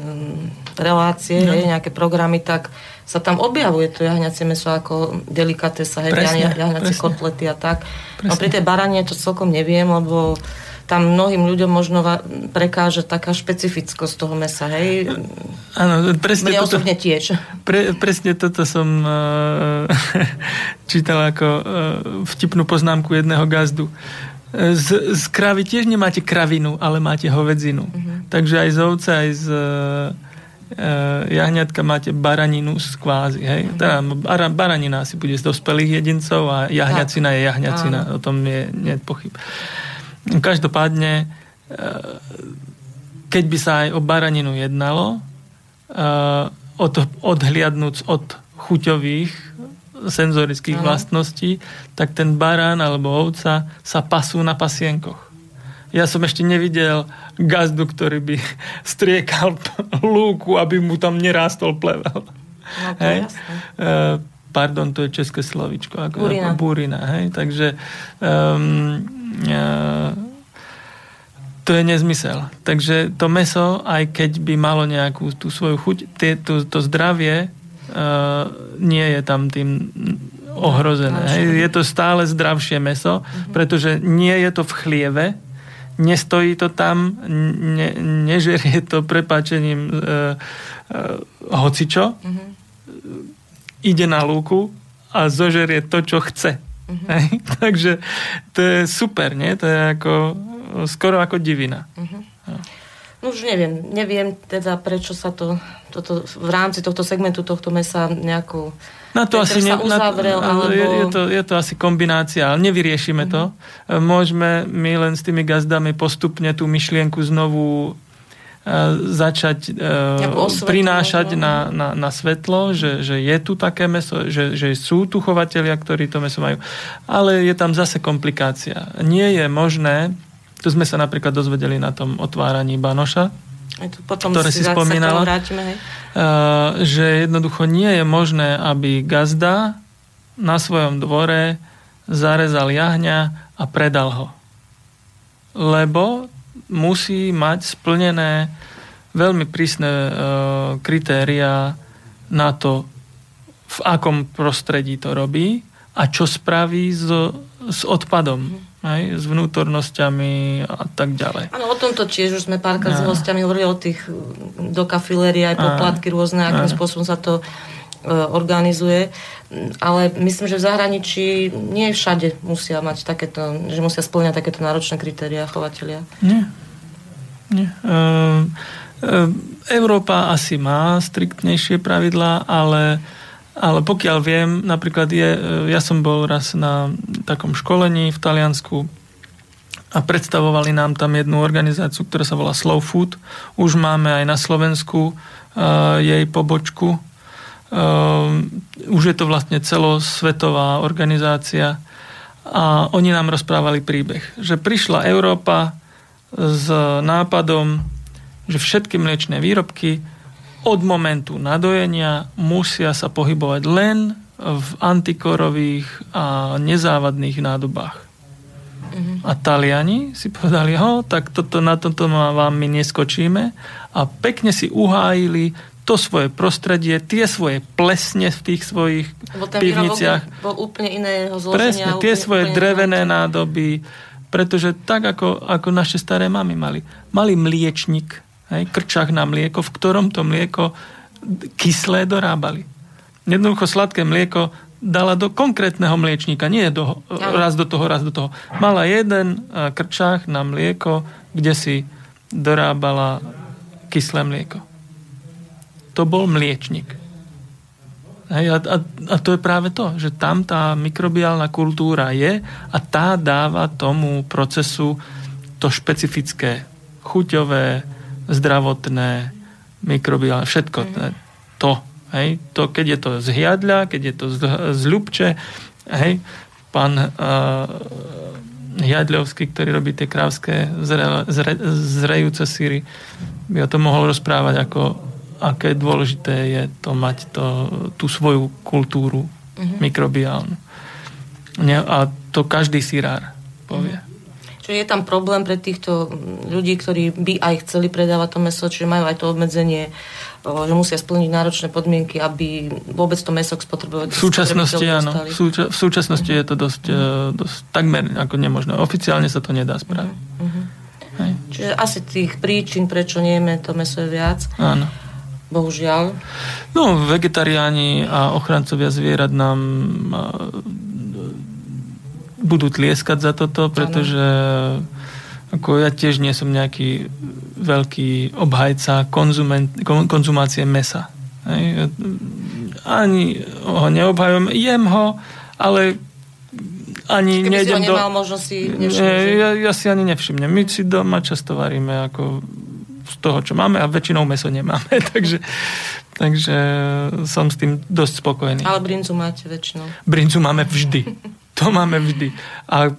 relácie, nejaké programy, tak sa tam objavuje to jahňacie mäso ako delikatesa, jahňacie kotlety a tak. A pri tej baranie to celkom neviem, lebo tam mnohým ľuďom možno prekáže taká špecifickosť toho mäsa, hej? Áno, presne. Mne osobne tiež. Presne toto som čítal ako vtipnú poznámku jedného gazdu. Z kravy tiež nemáte kravinu, ale máte hovedzinu. Uh-huh. Takže aj z ovce, aj z jahňatka máte baraninu z kvázi. Hej? Uh-huh. Teda, baranina asi bude z dospelých jedincov a jahňacina je jahňacina. Uh-huh. O tom nie je pochyb. Každopádne, keď by sa aj o baraninu jednalo, odhliadnúc od chuťových senzorických vlastností, tak ten barán alebo ovca sa pasú na pasienkoch. Ja som ešte nevidel gazdu, ktorý by striekal lúku, aby mu tam nerástol plevel. No to je jasné. Pardon, to je české slovíčko. Burina. Burina, hej. Takže to je nezmysel. Takže to mäso, aj keď by malo nejakú tú svoju chuť, to zdravie nie je tam tým ohrozené. Je to stále zdravšie mäso, pretože nie je to v chlieve, nestojí to tam, nežerie to prepáčením hocičo, ide na lúku a zožerie to, čo chce. Takže to je super, nie? To je ako skoro ako divina. Uh-huh. Ja. No už neviem teda, prečo sa toto v rámci tohto segmentu, tohto mesa nejakú... Na to asi sa uzavrel, alebo... je to asi kombinácia, ale nevyriešime to. Môžeme my len s tými gazdami postupne tú myšlienku znovu začať prinášať na svetlo, že je tu také mäso, že sú tu chovatelia, ktorí to mäso majú. Ale je tam zase komplikácia. Nie je možné. To sme sa napríklad dozvedeli na tom otváraní Banoša, potom ktoré si spomínala, že jednoducho nie je možné, aby gazda na svojom dvore zarezal jahňa a predal ho. Lebo musí mať splnené veľmi prísne kritériá na to, v akom prostredí to robí a čo spraví s odpadom. Aj, s vnútornosťami a tak ďalej. Áno, o tomto tiež už sme párkrát s hostiami hovorili o tých do kafilérii, aj poplatky rôzne, akým spôsobom sa to organizuje. Ale myslím, že v zahraničí nie všade musia mať takéto, že musia spĺňať takéto náročné kritériá chovatelia. Nie. Európa asi má striktnejšie pravidlá, ale pokiaľ viem, napríklad ja som bol raz na takom školení v Taliansku a predstavovali nám tam jednu organizáciu, ktorá sa volá Slow Food. Už máme aj na Slovensku jej pobočku. Už je to vlastne celosvetová organizácia a oni nám rozprávali príbeh, že prišla Európa s nápadom, že všetky mliečne výrobky od momentu nadojenia musia sa pohybovať len v antikorových a nezávadných nádobách. Mm-hmm. A Taliani si povedali, tak na toto vám my neskočíme a pekne si uhájili to svoje prostredie, tie svoje plesne v tých svojich pivniciach. Bol úplne iného zloženia. Presne, tie svoje drevené nádoby, pretože tak, ako naše staré mamy mali. Mali mliečnik, krčák na mlieko, v ktorom to mlieko kyslé dorábali. Jednoducho sladké mlieko dala do konkrétneho mliečníka, nie do, raz do toho. Mala jeden krčák na mlieko, kde si dorábala kyslé mlieko. To bol mliečník. A to je práve to, že tam tá mikrobiálna kultúra je a tá dáva tomu procesu to špecifické chuťové, zdravotné, mikrobiálne, všetko to. Hej? To, keď je to z Hiadľa, keď je to z Ľubče, hej? Pán Hiadľovský, ktorý robí tie krávské zrejúce síry, by o tom mohol rozprávať, aké dôležité je to mať tú svoju kultúru mikrobiálnu. A to každý sírár povie. Čiže je tam problém pre týchto ľudí, ktorí by aj chceli predávať to mäso, čiže majú aj to obmedzenie, že musia splniť náročné podmienky, aby vôbec to mäso spotrebovať. V súčasnosti áno. V súčasnosti je to dosť takmer ako nemožné. Oficiálne sa to nedá spraviť. Čiže asi tých príčin, prečo nejeme to mäso je viac. Áno. bohužiaľ. No, vegetariáni a ochrancovia zvierat nám budú tlieskať za toto, pretože ako ja tiež nie som nejaký veľký obhajca konzumácie mesa. Hej. Ani ho neobhajujem, jem ho, ale ani keby nejdem do... Ja si ani nevšimnem. My si doma často varíme ako z toho, čo máme, a väčšinou mäso nemáme. takže som s tým dosť spokojný. Ale brincu máte väčšinou. Brincu máme vždy. To máme vždy. A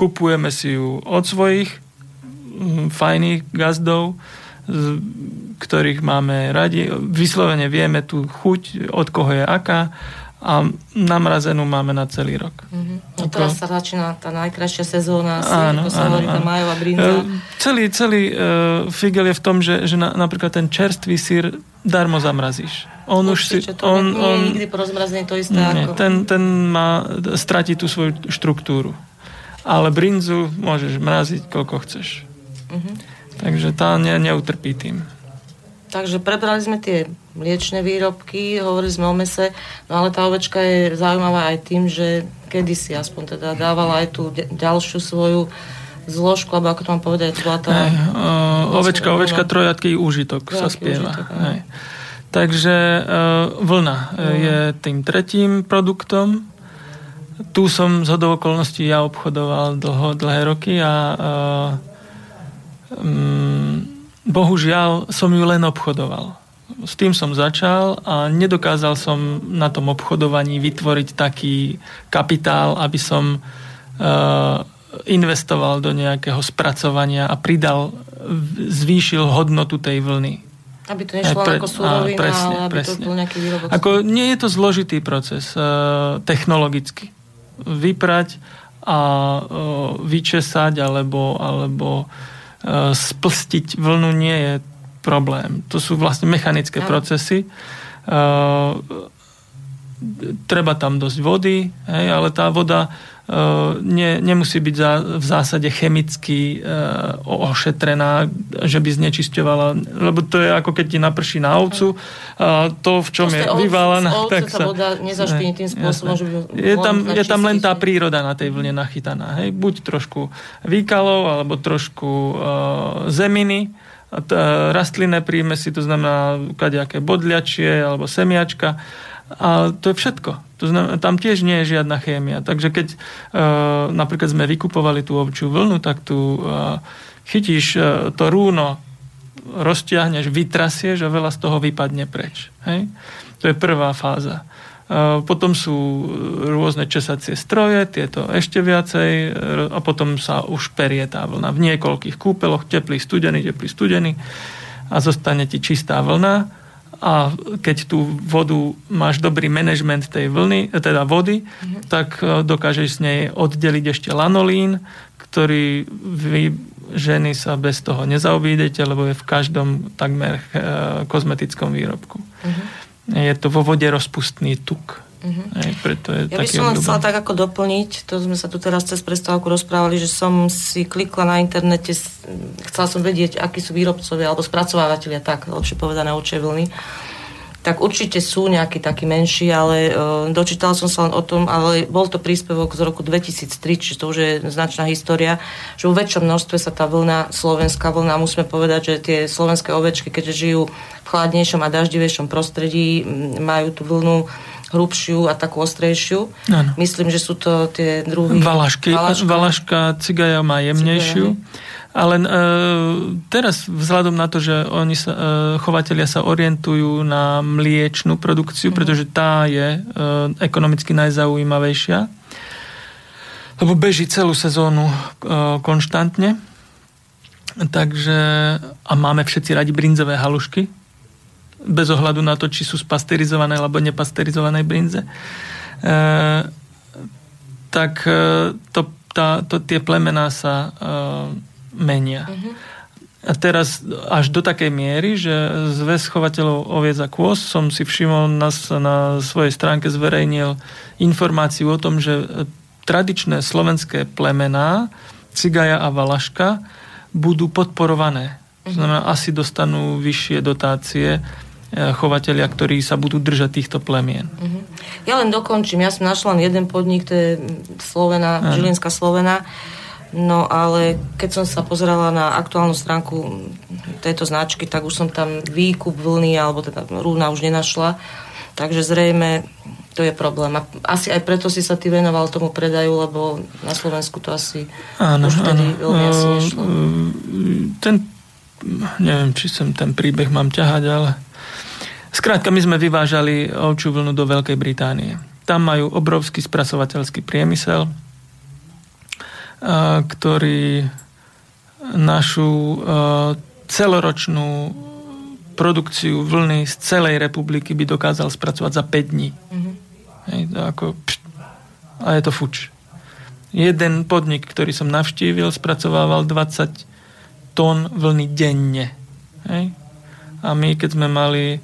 kupujeme si ju od svojich fajných gazdov, ktorých máme radi. Vyslovene vieme tú chuť, od koho je aká. A namrazenú máme na celý rok. No teraz sa začína tá najkrajšia sezóna, ako sa hovorí, tá májová brinza. Celý figel je v tom, že napríklad ten čerstvý syr darmo zamrazíš. On nie je nikdy porozmrazený, to isté ako... Ten má stratí tú svoju štruktúru. Ale brinzu môžeš mraziť, koľko chceš. Takže tá neutrpí tým. Takže prebrali sme tie mliečne výrobky, hovorili sme o mese, no ale tá ovečka je zaujímavá aj tým, že kedysi aspoň teda dávala aj tú ďalšiu svoju zložku, alebo ako to mám povedať, to bola tá... Ovečka trojatky úžitok sa spieva. Úžitok, aj. Takže vlna je tým tretím produktom. Tu som zhodou okolností ja obchodoval dlhé roky a... bohužiaľ som ju len obchodoval. S tým som začal a nedokázal som na tom obchodovaní vytvoriť taký kapitál, aby som investoval do nejakého spracovania a zvýšil hodnotu tej vlny. Aby to nešlo ako surovina, ale aby to bol nejaký výrobok. Nie je to zložitý proces technologicky. Vyprať a vyčesať alebo splstiť vlnu nie je problém. To sú vlastne mechanické procesy. Treba tam dosť vody, hej, ale tá voda nemusí byť v zásade chemicky ošetrená, že by znečisťovala, lebo to je ako keď ti naprší na ovcu, to v čom je vyvalená. Tak sa voda nezašpiní tým spôsobom, že by... Je tam len tá príroda na tej vlne nachytaná. Hej? Buď trošku výkalov, alebo trošku zeminy, rastlinné prímesi, to znamená kadejaké bodliačie, alebo semiačka. A to je všetko. To znamená, tam tiež nie je žiadna chémia. Takže keď napríklad sme vykupovali tú ovčiu vlnu, tak tu chytíš to rúno, roztiahneš, vytrasieš a veľa z toho vypadne preč. Hej? To je prvá fáza. Potom sú rôzne česacie stroje, tieto ešte viacej, a potom sa už perie tá vlna v niekoľkých kúpeloch, teplý, studený, a zostane ti čistá vlna. A keď tú vodu máš dobrý manažment tej vlny, teda vody, tak dokážeš z nej oddeliť ešte lanolín, ktorý vy ženy sa bez toho nezaobídete, lebo je v každom takmer kozmetickom výrobku. Je to vo vode rozpustný tuk. Ja by som len chcela tak ako doplniť, to sme sa tu teraz cez prestávku rozprávali, že som si klikla na internete, chcela som vedieť, akí sú výrobcovia alebo spracovávateľia, tak lepšie povedané, ovčej vlny. Tak určite sú nejakí takí menší, ale dočítala som sa len o tom, ale bol to príspevok z roku 2003, čiže to už je značná história, že vo väčšom množstve sa tá vlna, slovenská vlna, musíme povedať, že tie slovenské ovečky, keďže žijú v chladnejšom a daždivejšom prostredí, majú tú vlnu hrubšiu a takú ostrejšiu. Ano. Myslím, že sú to tie druhy... Valaška cigaja má jemnejšiu. Ale teraz vzhľadom na to, že oni sa, chovatelia sa orientujú na mliečnú produkciu, pretože tá je ekonomicky najzaujímavejšia. Lebo beží celú sezónu konštantne. Takže... A máme všetci radi brinzové halušky. Bez ohľadu na to, či sú spasterizované alebo nepasterizované brinze, tak tie plemená sa menia. A teraz až do takej miery, že Zväz chovateľov oviec a kôz som si všimol, na svojej stránke zverejnil informáciu o tom, že tradičné slovenské plemená cigaja a valaška budú podporované. To znamená, asi dostanú vyššie dotácie chovatelia, ktorí sa budú držať týchto plemien. Uh-huh. Ja len dokončím. Ja som našla len jeden podnik, to je Slovená, Žilinská Slovená. No ale keď som sa pozerala na aktuálnu stránku tejto značky, tak už som tam výkup vlny alebo teda rúna už nenašla. Takže zrejme to je problém. A asi aj preto si sa ty venoval tomu predaju, lebo na Slovensku to asi už vtedy veľmi asi nešlo. Neviem, či som ten príbeh mám ťahať, ale skrátka my sme vyvážali ovčiu vlnu do Veľkej Británie. Tam majú obrovský sprasovateľský priemysel, ktorý našu celoročnú produkciu vlny z celej republiky by dokázal spracovať za 5 dní. Mm-hmm. A je to fuč. Jeden podnik, ktorý som navštívil, spracovával 20 tón vlny denne. Hej. A my, keď sme mali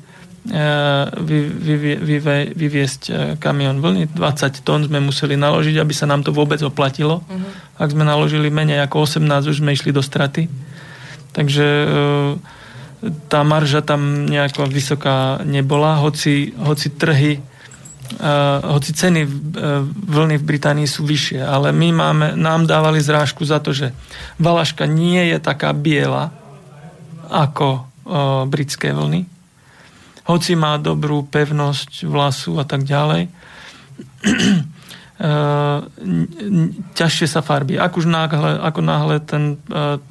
vyviesť kamión vlny, 20 tón sme museli naložiť, aby sa nám to vôbec oplatilo. Mm-hmm. Ak sme naložili menej ako 18, už sme išli do straty. Takže tá marža tam nejako vysoká nebola, hoci ceny vlny v Británii sú vyššie, ale my nám dávali zrážku za to, že valaška nie je taká biela ako britské vlny, hoci má dobrú pevnosť vlasu a tak ďalej. Ťažšie sa farbí. Ako náhle ten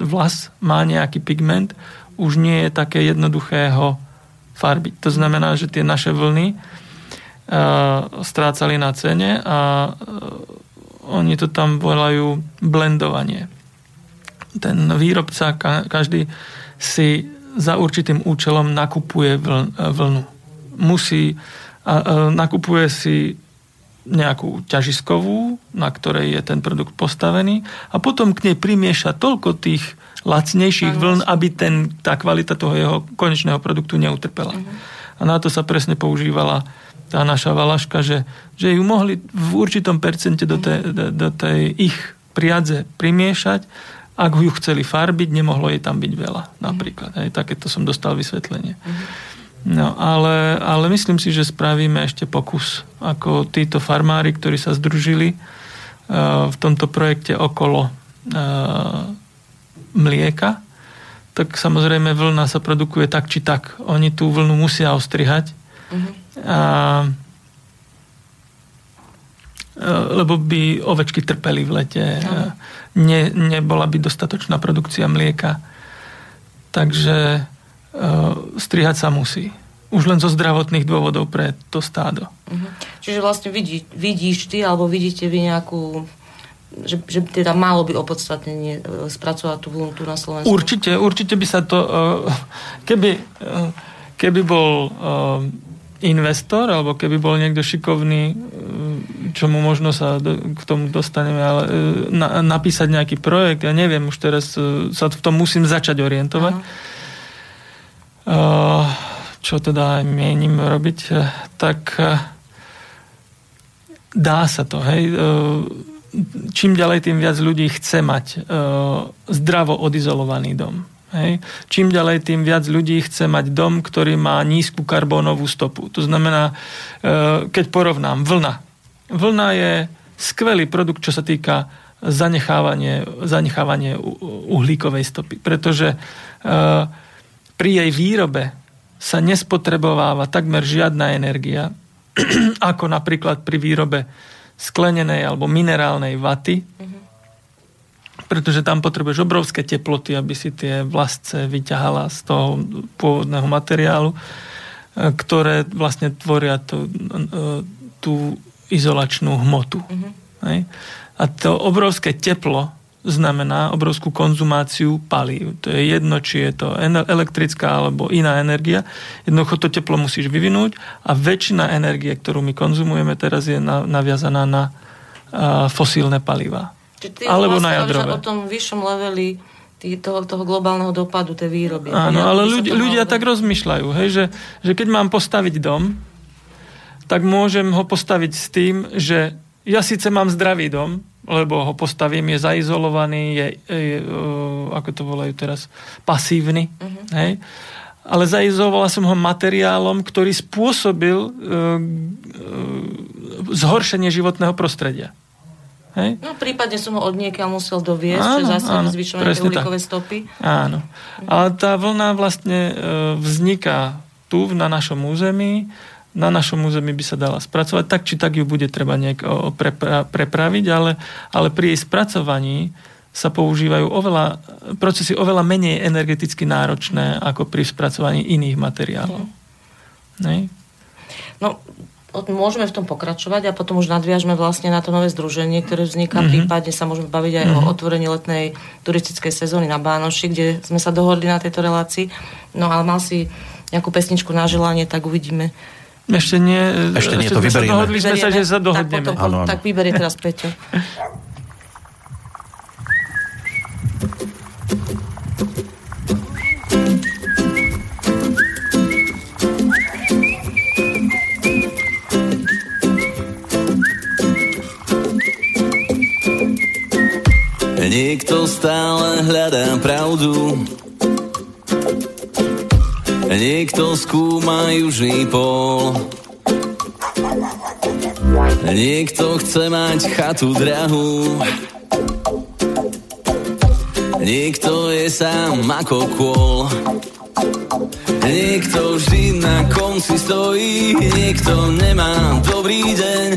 vlas má nejaký pigment, už nie je také jednoduché ho farbiť. To znamená, že tie naše vlny strácali na cene a oni to tam volajú blendovanie. Ten výrobca, každý si za určitým účelom nakupuje vlnu. Nakupuje si nejakú ťažiskovú, na ktorej je ten produkt postavený, a potom k nej primieša toľko tých lacnejších vln, aby tá kvalita toho jeho konečného produktu neutrpela. A na to sa presne používala tá naša valaška, že ju mohli v určitom percente do tej ich priadze primiešať. Ak ju chceli farbiť, nemohlo jej tam byť veľa, napríklad. Hej, takéto som dostal vysvetlenie. No, ale myslím si, že spravíme ešte pokus. Ako títo farmári, ktorí sa združili v tomto projekte okolo mlieka, tak samozrejme vlna sa produkuje tak, či tak. Oni tú vlnu musia ostrihať. Lebo by ovečky trpeli v lete. Nebola by dostatočná produkcia mlieka. Takže strihať sa musí. Už len zo zdravotných dôvodov pre to stádo. Čiže vlastne vidíš ty, alebo vidíte vy nejakú, že teda málo by opodstatnenie spracovať tú vlnu tu na Slovensku? Určite by sa to... Keby bol investor, alebo keby bol niekto šikovný, čomu možno sa k tomu dostaneme, ale napísať nejaký projekt, ja neviem, už teraz sa v tom musím začať orientovať. Čo teda mienim robiť, tak dá sa to, hej. Čím ďalej, tým viac ľudí chce mať zdravo odizolovaný dom. Hej. Čím ďalej, tým viac ľudí chce mať dom, ktorý má nízku karbónovú stopu. To znamená, keď porovnám, vlna je skvelý produkt, čo sa týka zanechávanie uhlíkovej stopy, pretože pri jej výrobe sa nespotrebováva takmer žiadna energia, ako napríklad pri výrobe sklenenej alebo minerálnej vaty, pretože tam potrebuješ obrovské teploty, aby si tie vlasce vyťahala z toho pôvodného materiálu, ktoré vlastne tvoria tú izolačnú hmotu. Hej? A to obrovské teplo znamená obrovskú konzumáciu palív. To je jedno, či je to elektrická alebo iná energia. Jednoducho to teplo musíš vyvinúť a väčšina energie, ktorú my konzumujeme teraz, je naviazaná na fosílne palivá. Čiže ty alebo na jadrové. O tom vyššom leveli toho globálneho dopadu tej výroby. Áno, ale ľudia tak rozmýšľajú, hej, že keď mám postaviť dom, tak môžem ho postaviť s tým, že ja síce mám zdravý dom, lebo ho postavím, je zaizolovaný, je ako to volajú teraz, pasívny, hej, ale zaizolovala som ho materiálom, ktorý spôsobil zhoršenie životného prostredia. Hej? No prípadne som ho odniekiaľ musel doviesť, že zase zvyšovanie uhlíkové stopy. Áno. Ale tá vlna vlastne vzniká tu, na našom území. Na našom území by sa dala spracovať. Tak či tak ju bude treba nejako prepraviť, ale pri jej spracovaní sa používajú procesy oveľa menej energeticky náročné ako pri spracovaní iných materiálov. Ne? No, môžeme v tom pokračovať a potom už nadviažme vlastne na to nové združenie, ktoré vzniká, prípadne sa môžeme baviť aj o otvorení letnej turistickej sezóny na Bánoši, kde sme sa dohodli na tejto relácii. No ale mal si nejakú pesničku na želanie, tak uvidíme. Ešte nie, to vyberieme. Dohodli sme sa, že sa dohodneme. Tak vyberie teraz Peťo. Niekto stále hľadá pravdu, niekto skúma južný pól, niekto chce mať chatu drahú, niekto je sám ako kôl, niekto vždy na konci stojí, niekto nemá dobrý deň,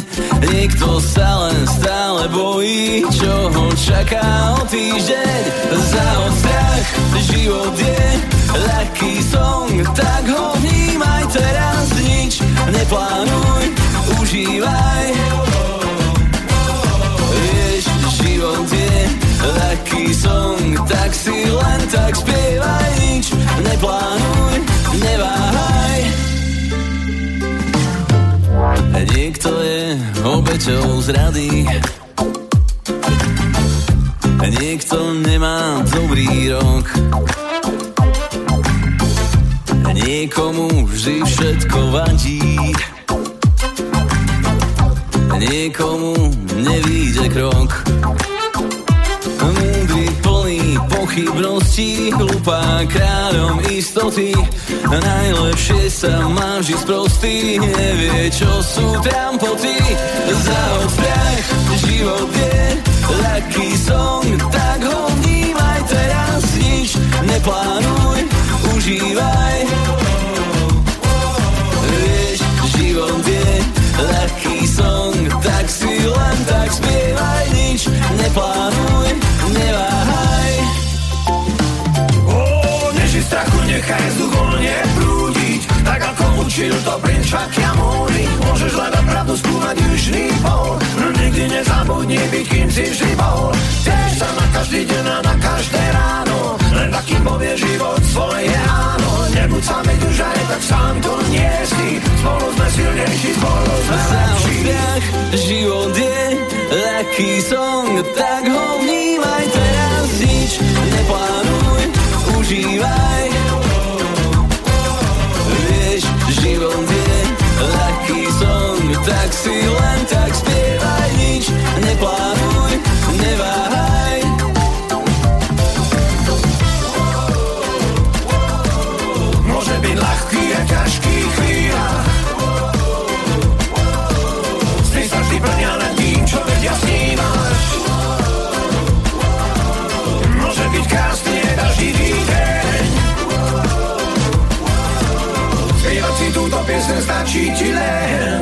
niekto sa len stále bojí, čo ho čaká o týždeň. Za strach život je ľahký song, tak ho vnímaj teraz, nič neplánuj, užívaj. Vieš, život je ľahký song, tak si len tak spievaj, nič neplánuj, neváhaj. Niekto je obeťou zrady, niekto nemá dobrý rok, niekomu vždy všetko vadí, niekomu nevíde krok. Múdry plný pochybností, hlupá kráľom istoty, najlepšie sa má vždy sprostý, nevie čo sú trampoty. Za odprach život je ľahký song, tak ho vnímaj teraz, nič neplánuj, užívaj. Vieš, život je ľahký song, tak si len tak spievaj, nič neplánuj, neváhaj. Ó, neži strachu, nechaj vzduch voľne prúdiť, tak ako učil to princ Šakyamúni. Môžeš len pravdu skúmať južný pol, nikdy nezabudni byť, kým si vždy bol. Tiež sa na každý deň a na každé ráno, len takým povie život svoje áno. Nebuď sám, veď už aj tak sám to nie si, spolu sme silnejší, spolu sme lepší. Závzťah, život je ľahký song, tak ho vnímaj teraz, nič neplánuj, užívaj. Vieš, život je ľahký song, tak si len tak spievaj, nič neplánuj, neváhaj. Môže byť ľahký a ťažký chvíľa, z nej sa vždy plnia len tým, čo vedia snímať. Môže byť krásny je každý deň, spievať si túto piesne stačí ti len.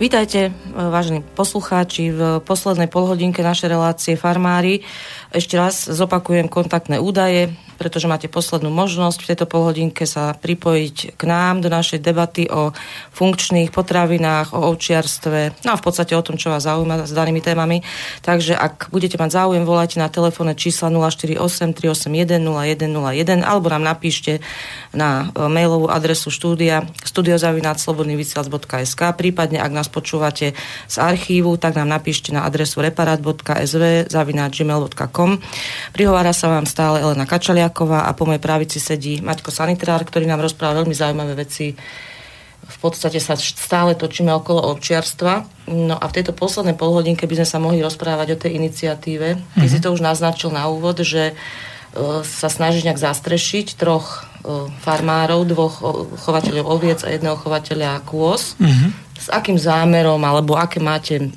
Vítajte, vážení poslucháči, v poslednej polhodinke našej relácie Farmári. Ešte raz zopakujem kontaktné údaje, pretože máte poslednú možnosť v tejto polhodinke sa pripojiť k nám do našej debaty o funkčných potravinách, o ovčiarstve, no a v podstate o tom, čo vás zaujíma s danými témami. Takže ak budete mať záujem, volajte na telefónne čísla 048 381 0101 alebo nám napíšte na mailovú adresu štúdia studio@slobodnyvysielac.sk, prípadne ak nás počúvate z archívu, tak nám napíšte na adresu reparat.sv@gmail.com. Prihovára sa vám stále Elena Kačoliaková a po mojej pravici sedí Matej Sanitrár, ktorý nám rozpráva veľmi zaujímavé veci. V podstate sa stále točíme okolo ovčiarstva. No a v tejto poslednej polhodinke by sme sa mohli rozprávať o tej iniciatíve. Ty si to už naznačil na úvod, že sa snaží nejak zastrešiť troch farmárov, dvoch chovateľov oviec a jedného chovateľa kôz. Mm-hmm. S akým zámerom, alebo aké máte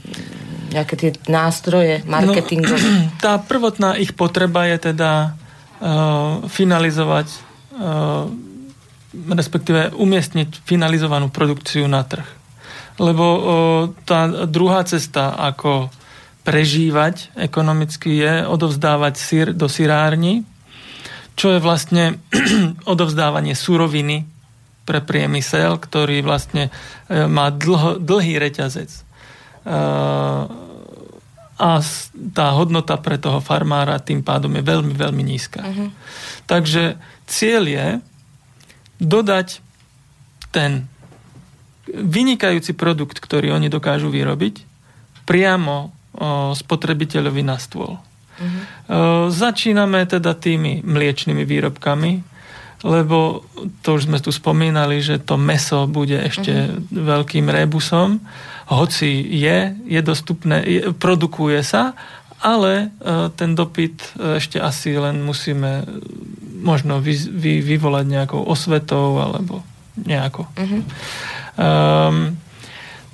nejaké tie nástroje marketingové? No, tá prvotná ich potreba je teda finalizovať, respektíve umiestniť finalizovanú produkciu na trh. Lebo tá druhá cesta, ako prežívať ekonomicky, je odovzdávať syr do syrárni, čo je vlastne odovzdávanie suroviny pre priemysel, ktorý vlastne má dlhý reťazec. A tá hodnota pre toho farmára tým pádom je veľmi, veľmi nízka. Uh-huh. Takže cieľ je dodať ten vynikajúci produkt, ktorý oni dokážu vyrobiť, priamo spotrebiteľovi na stôl. Uh-huh. Začíname teda tými mliečnymi výrobkami, lebo to už sme tu spomínali, že to mäso bude ešte veľkým rebusom, hoci je dostupné, produkuje sa, ale ten dopyt ešte asi len musíme možno vyvolať nejakou osvetou alebo nejako. Uh-huh.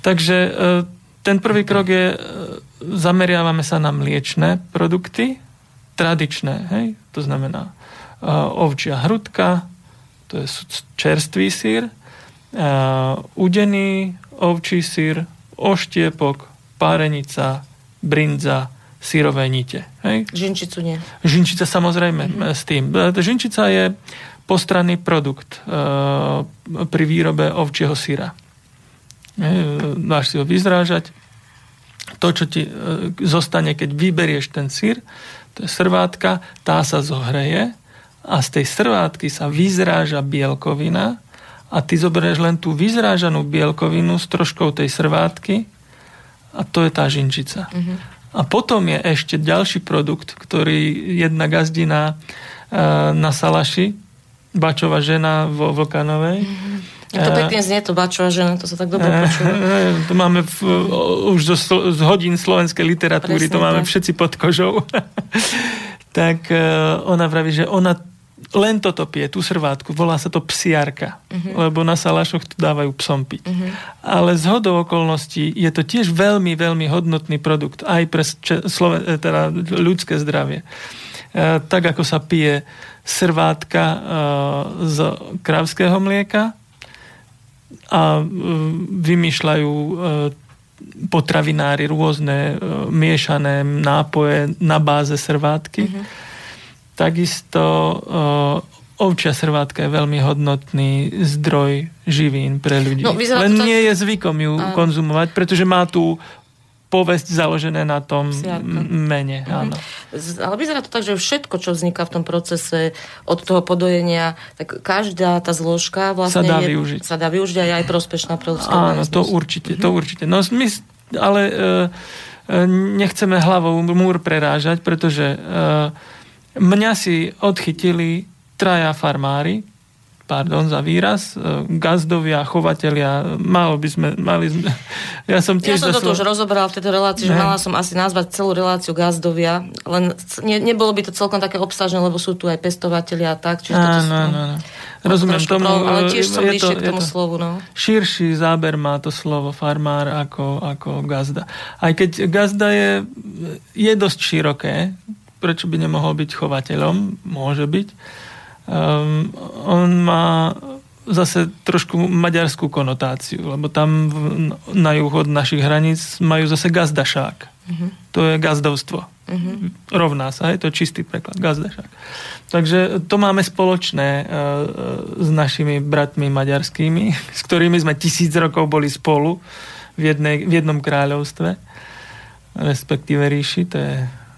Takže ten prvý krok je, zameriavame sa na mliečne produkty, tradičné, hej? To znamená ovčia hrudka, to je čerstvý syr, udený ovčí syr, oštiepok, párenica, brindza, syrové nite. Hej? Žinčicu nie. Žinčica samozrejme s tým. Žinčica je postranný produkt pri výrobe ovčieho syra. Dáš si ho vyzrážať. To, čo ti zostane, keď vyberieš ten syr, to je srvátka, tá sa zohreje a z tej srvátky sa vyzráža bielkovina a ty zoberieš len tú vyzrážanú bielkovinu s troškou tej srvátky a to je tá žinčica. Uh-huh. A potom je ešte ďalší produkt, ktorý jedna gazdina na Salaši, Bačová žena vo Vlkanovej. To pekne znie, to Bačová žena, to sa tak dobre počúva. To máme už z hodín slovenskej literatúry, presne, to máme všetci pod kožou. Tak ona vraví, že ona len toto pije, tú srvátku, volá sa to psiarka, lebo na Salašoch to dávajú psom piť. Ale zhodou okolností je to tiež veľmi, veľmi hodnotný produkt, aj pre teda ľudské zdravie. Tak, ako sa pije srvátka z krávskeho mlieka a vymýšľajú potravinári rôzne miešané nápoje na báze srvátky. Mm-hmm. Takisto ovčia srvátka je veľmi hodnotný zdroj živín pre ľudí. No, len to nie je zvykom ju konzumovať, pretože má tu povesť založené na tom mene. Áno. Ale vyzerá to tak, že všetko, čo vzniká v tom procese od toho podojenia, tak každá tá zložka vlastne sa dá využiť a je aj prospešná pre ľudský organizmus. Áno, to určite. No, my ale nechceme hlavou múr prerážať, pretože mňa si odchytili traja farmári, pardon za výraz, gazdovia, chovatelia, mali sme, ja som to už rozobral v tejto relácii, že mala som asi nazvať celú reláciu gazdovia, len nebolo by to celkom také obsažné, lebo sú tu aj pestovatelia a tak, čiže toto no. Rozumiem tomu, ale tiež som bližšie k tomu slovu, no. Širší záber má to slovo farmár ako gazda. Aj keď gazda je dosť široké, prečo by nemohol byť chovateľom? Môže byť. On má zase trošku maďarskú konotáciu, lebo tam na juh od našich hraníc majú zase gazdašák. Uh-huh. To je gazdovstvo. Uh-huh. Rovná sa, hej? To je čistý preklad, gazdašák. Takže to máme spoločné s našimi bratmi maďarskými, s ktorými sme 1000 rokov boli spolu v jednom kráľovstve, respektíve ríši, to je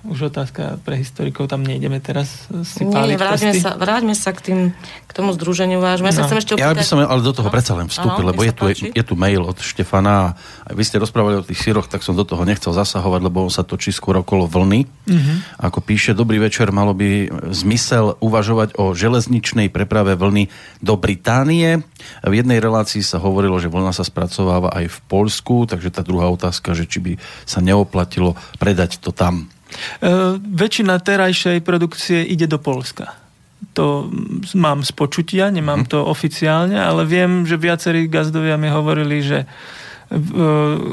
už otázka pre historikov, tam nejdeme teraz si páliť prsty. Vráťme sa k tomu združeniu vášmu. Ja chcem ešte opýtať. Ja by som ale do toho predsa len vstúpil, lebo je tu mail od Štefana a vy ste rozprávali o tých syroch, tak som do toho nechcel zasahovať, lebo on sa točí skôr okolo vlny. Uh-huh. Ako píše, dobrý večer, malo by zmysel uvažovať o železničnej preprave vlny do Británie. V jednej relácii sa hovorilo, že vlna sa spracováva aj v Poľsku, takže tá druhá otázka, že či by sa neoplatilo predať to tam. Väčšina terajšej produkcie ide do Poľska. To mám z počutia, nemám to oficiálne, ale viem, že viacerí gazdovia mi hovorili, že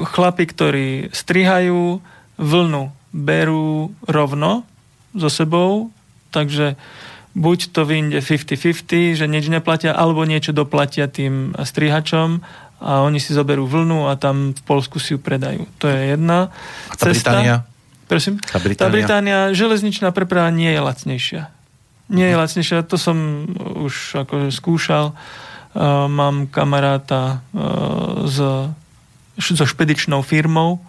chlapi, ktorí strihajú, vlnu berú rovno so sebou, takže buď to vyjde 50-50, že nič neplatia, alebo niečo doplatia tým strihačom a oni si zoberú vlnu a tam v Polsku si ju predajú. To je jedna a tá cesta. Británia? Prosím? Tá Británia, železničná preprava nie je lacnejšia. Nie je lacnejšia, to som už akože skúšal. Mám kamaráta so špedičnou firmou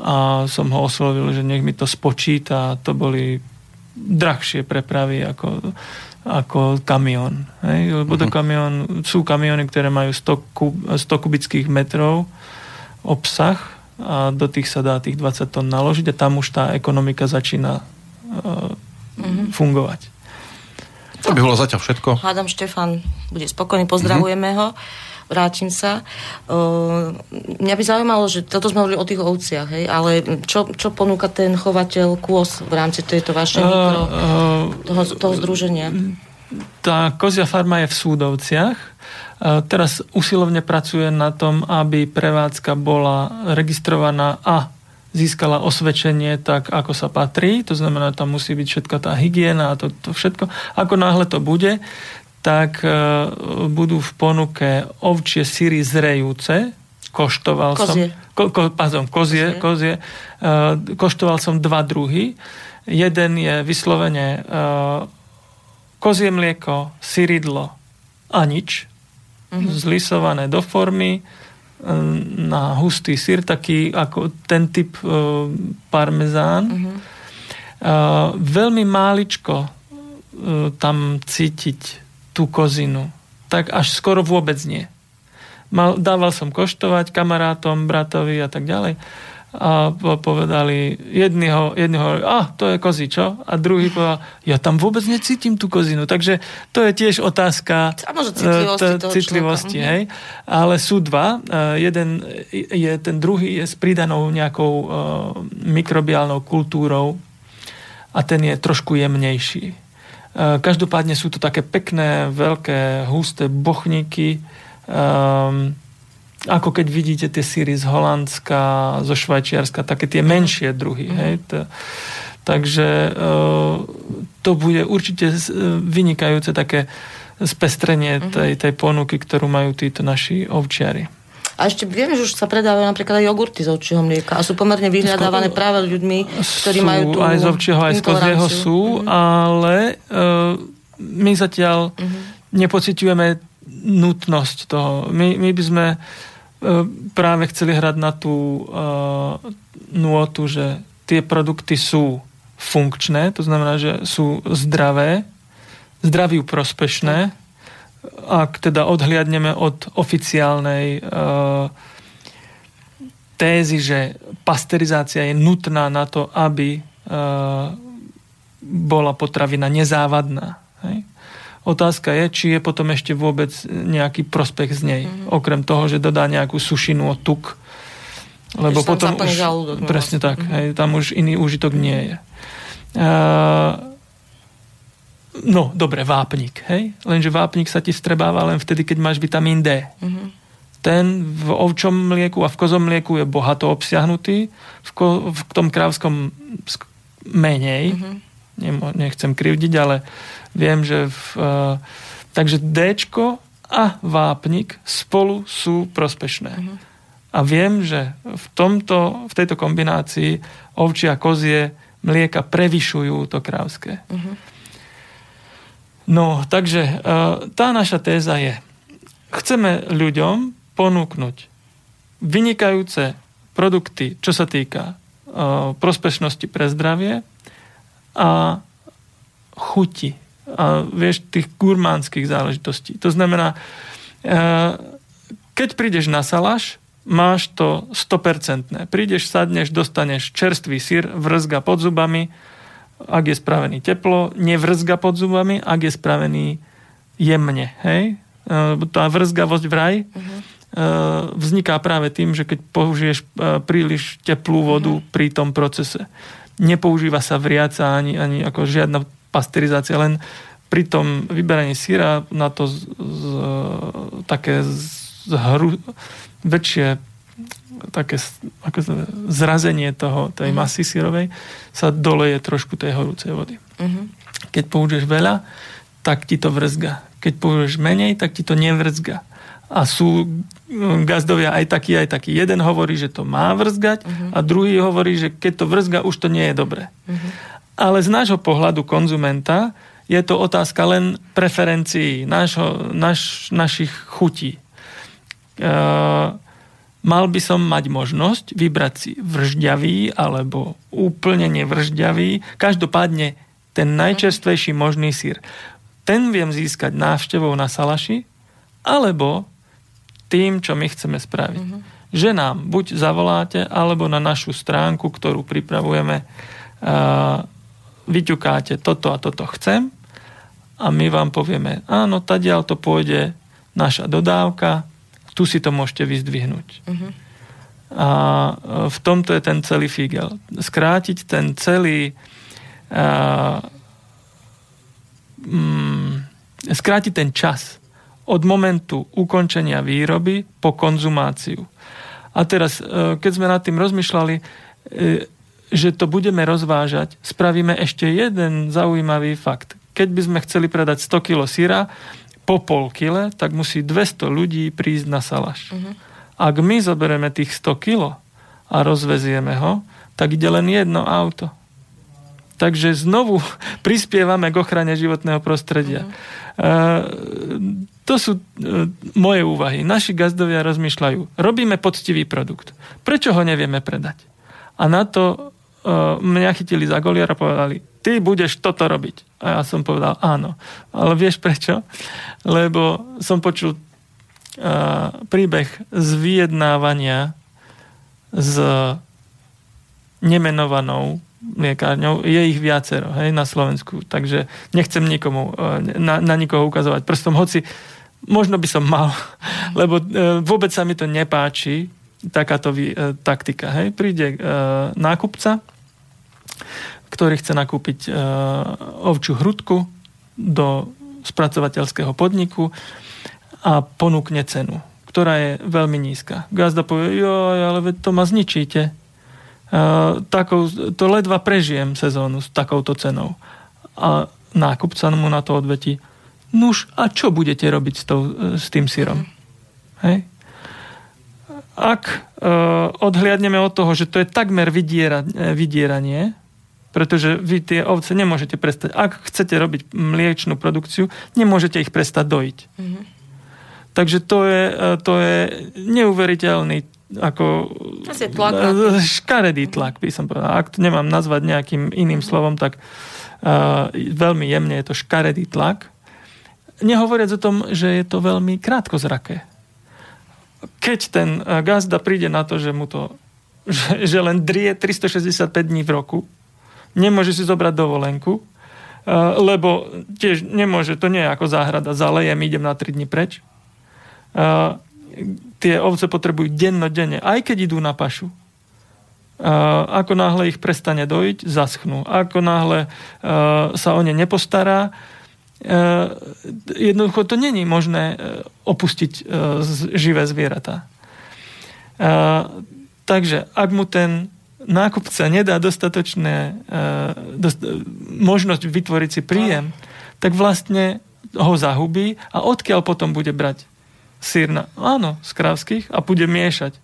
a som ho oslovil, že nech mi to spočíta. To boli drahšie prepravy ako kamión. Hej? Lebo sú kamióny, ktoré majú 100 kubických metrov obsah a do tých sa dá tých 20 tón naložiť a tam už tá ekonomika začína fungovať. To by bolo zatiaľ všetko. Hádam, Štefan bude spokojný, pozdravujeme ho, vrátim sa. Mňa by zaujímalo, že toto sme hovorili o tých ovciach, hej, ale čo ponúka ten chovateľ kôz v rámci tejto vašej toho združenia? Tá kozia farma je v Súdovciach. Teraz usilovne pracuje na tom, aby prevádzka bola registrovaná a získala osvedčenie tak, ako sa patrí, to znamená, tam musí byť všetka tá hygiena a to všetko. Ako náhle to bude, tak budú v ponuke ovčie syry zrejúce, koštoval som dva druhy. Jeden je vyslovene kozie mlieko, syridlo a nič, zlisované do formy, na hustý syr, taký ako ten typ parmezán. Veľmi máličko tam cítiť tú kozinu. Tak až skoro vôbec nie. Dával som koštovať kamarátom, bratovi a tak ďalej. A povedali jedného to je kozí, čo? A druhý povedal, ja tam vôbec necítim tú kozinu. Takže to je tiež otázka citlivosti, hej? Ale sú dva. Jeden je, ten druhý je s pridanou nejakou mikrobiálnou kultúrou a ten je trošku jemnejší. Každopádne sú to také pekné, veľké, husté bochníky, ako keď vidíte tie syry z Holandska, zo Švajčiarska, také tie menšie druhy. Hej? Takže to bude určite vynikajúce také spestrenie tej ponuky, ktorú majú títo naši ovčiari. A ešte vieme, že už sa predávajú napríklad aj jogurty z ovčieho mlieka a sú pomerne vyhľadávané práve ľuďmi, ktorí majú tú intoleranciu. Aj z ovčieho, aj z kozieho sú, ale my zatiaľ nepociťujeme nutnosť toho. My by sme práve chceli hrať na tú nôtu, že tie produkty sú funkčné, to znamená, že sú zdravé, zdraviu prospešné, ak teda odhliadneme od oficiálnej tézy, že pasterizácia je nutná na to, aby bola potravina nezávadná. Hej? Otázka je, či je potom ešte vôbec nejaký prospech z nej. Okrem toho, že dodá nejakú sušinu od tuk. Lebo potom už... Žalúdok, presne tak. Hej, tam už iný úžitok nie je. No, dobre, vápnik. Hej? Lenže vápnik sa ti vstrebáva len vtedy, keď máš vitamín D. Ten v ovčom mlieku a v kozom mlieku je bohato obsiahnutý. V tom krávskom menej. Nechcem krivdiť, ale viem, že takže Dčko a vápnik spolu sú prospešné. A viem, že v tejto kombinácii ovčia a kozie mlieka prevyšujú to krávské. No, takže tá naša téza je, chceme ľuďom ponúknuť vynikajúce produkty, čo sa týka prospešnosti pre zdravie a chuti a vieš, tých gurmánskych záležitostí. To znamená, keď prídeš na salaš, máš to 100%. Prídeš, sadneš, dostaneš čerstvý syr, vrzga pod zubami, ak je spravený teplo, nevrzga pod zubami, ak je spravený jemne. Hej? Tá vrzgavosť vraj vzniká práve tým, že keď použiješ príliš teplú vodu pri tom procese. nepoužíva sa vriaca ani ako žiadna pasterizácia, len pri tom vyberaní syra na to väčšie také ako zrazenie tej masy syrovej sa doleje trošku tej horúcej vody. Uh-huh. Keď použiješ veľa, tak ti to vrzga. Keď použiješ menej, tak ti to nevrzga. A sú gazdovia aj takí. Jeden hovorí, že to má vrzgať a druhý hovorí, že keď to vrzga, už to nie je dobré. Uh-huh. Ale z nášho pohľadu konzumenta je to otázka len preferencií našich chutí. Mal by som mať možnosť vybrať si vržďavý alebo úplne nevržďavý. Každopádne ten najčerstvejší možný syr. Ten viem získať návštevou na salaši alebo tým, čo my chceme spraviť. Uh-huh. Že nám buď zavoláte, alebo na našu stránku, ktorú pripravujeme, vyťukáte toto a toto chcem a my vám povieme, áno, tadiaľ to pôjde naša dodávka, tu si to môžete vyzdvihnúť. Uh-huh. A v tomto je ten celý fígel. Skrátiť ten celý skrátiť ten čas od momentu ukončenia výroby po konzumáciu. A teraz, keď sme nad tým rozmýšľali, že to budeme rozvážať, spravíme ešte jeden zaujímavý fakt. Keď by sme chceli predať 100 kg syra po pol kile, tak musí 200 ľudí prísť na salaš. Uh-huh. Ak my zoberieme tých 100 kg a rozvezieme ho, tak ide len jedno auto. Takže znovu prispievame k ochrane životného prostredia. Uh-huh. To sú moje úvahy. Naši gazdovia rozmýšľajú. Robíme poctivý produkt. Prečo ho nevieme predať? A na to mňa chytili za goliar a povedali, ty budeš toto robiť. A ja som povedal, áno. Ale vieš prečo? Lebo som počul príbeh z vyjednávania s nemenovanou mliekarňou. Je ich viacero, hej, na Slovensku. Takže nechcem nikomu na nikoho ukazovať prstom. Hoci možno by som mal, lebo vôbec sa mi to nepáči, takáto taktika. Hej. Príde nákupca, ktorý chce nakúpiť ovčiu hrudku do spracovateľského podniku a ponúkne cenu, ktorá je veľmi nízka. Gazda povie, joj, ale to ma zničíte. To ledva prežijem sezónu s takouto cenou. A nákupca mu na to odvetí, nuž, a čo budete robiť s tým syrom? Hej? Ak odhliadneme od toho, že to je takmer vydieranie, pretože vy tie ovce nemôžete prestať. Ak chcete robiť mliečnú produkciu, nemôžete ich prestať dojiť. Mm-hmm. Takže to je neuveriteľný ako škaredý tlak, by som povedal. Ak to nemám nazvať nejakým iným slovom, tak veľmi jemne je to škaredý tlak. Nehovoriac o tom, že je to veľmi krátkozraké. Keď ten gazda príde na to, že len drie 365 dní v roku, nemôže si zobrať dovolenku, lebo tiež nemôže, to nie je ako záhrada, zalejem, idem na 3 dni preč. Tie ovce potrebujú dennodenne, aj keď idú na pašu. Ako náhle ich prestane dojiť, zaschnú. Ako náhle sa o ne nepostará, jednoducho to není možné opustiť živé zvieratá. Takže, ak mu ten nákupca nedá možnosť vytvoriť si príjem, tak vlastne ho zahubí a odkiaľ potom bude brať syr z krávskych a bude miešať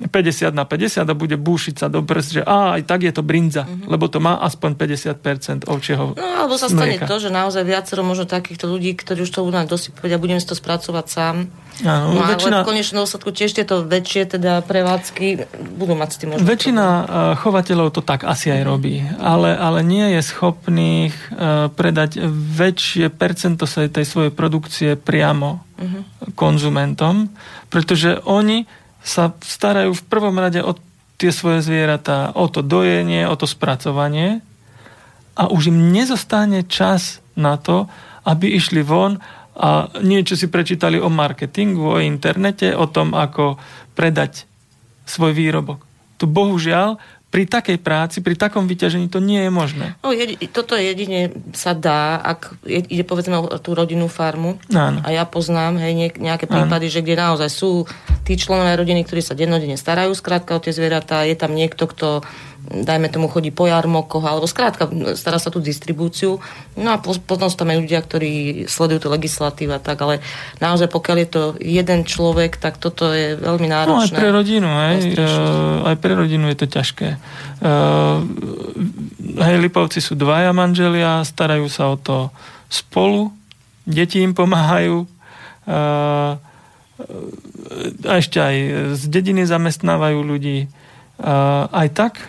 50/50 a bude búšiť sa do prst, že aj tak je to brinza, lebo to má aspoň 50% ovčieho mlieka. Alebo sa stane to, že naozaj viacero možno takýchto ľudí, ktorí už to budú dosypovať a budem si to spracovať sám. Áno, ale v konečnom dôsledku tiež tieto väčšie prevádzky budú mať s tým možnosť. Väčšina chovateľov to tak asi aj robí, ale nie je schopných predať väčšie percento tej svojej produkcie priamo konzumentom, pretože oni sa starajú v prvom rade o tie svoje zvieratá, o to dojenie, o to spracovanie a už im nezostane čas na to, aby išli von a niečo si prečítali o marketingu, o internete, o tom, ako predať svoj výrobok. To bohužiaľ Pri takej práci, pri takom vyťažení to nie je možné. No, toto jedine sa dá, ak ide povedzme o tú rodinnú farmu. Áno. A ja poznám nejaké prípady, že kde naozaj sú tí členovia rodiny, ktorí sa dennodenne starajú skrátka o tie zvieratá. Je tam niekto, kto dajme tomu chodí po jarmokoch, alebo skrátka stará sa tú distribúciu. No a potom sú tam aj ľudia, ktorí sledujú tú legislatívu a tak, ale naozaj pokiaľ je to jeden človek, tak toto je veľmi náročné. No aj pre rodinu, aj pre rodinu je to ťažké. Lipovci sú dvaja manželia, starajú sa o to spolu, deti im pomáhajú, ešte aj z dediny zamestnávajú ľudí. Aj tak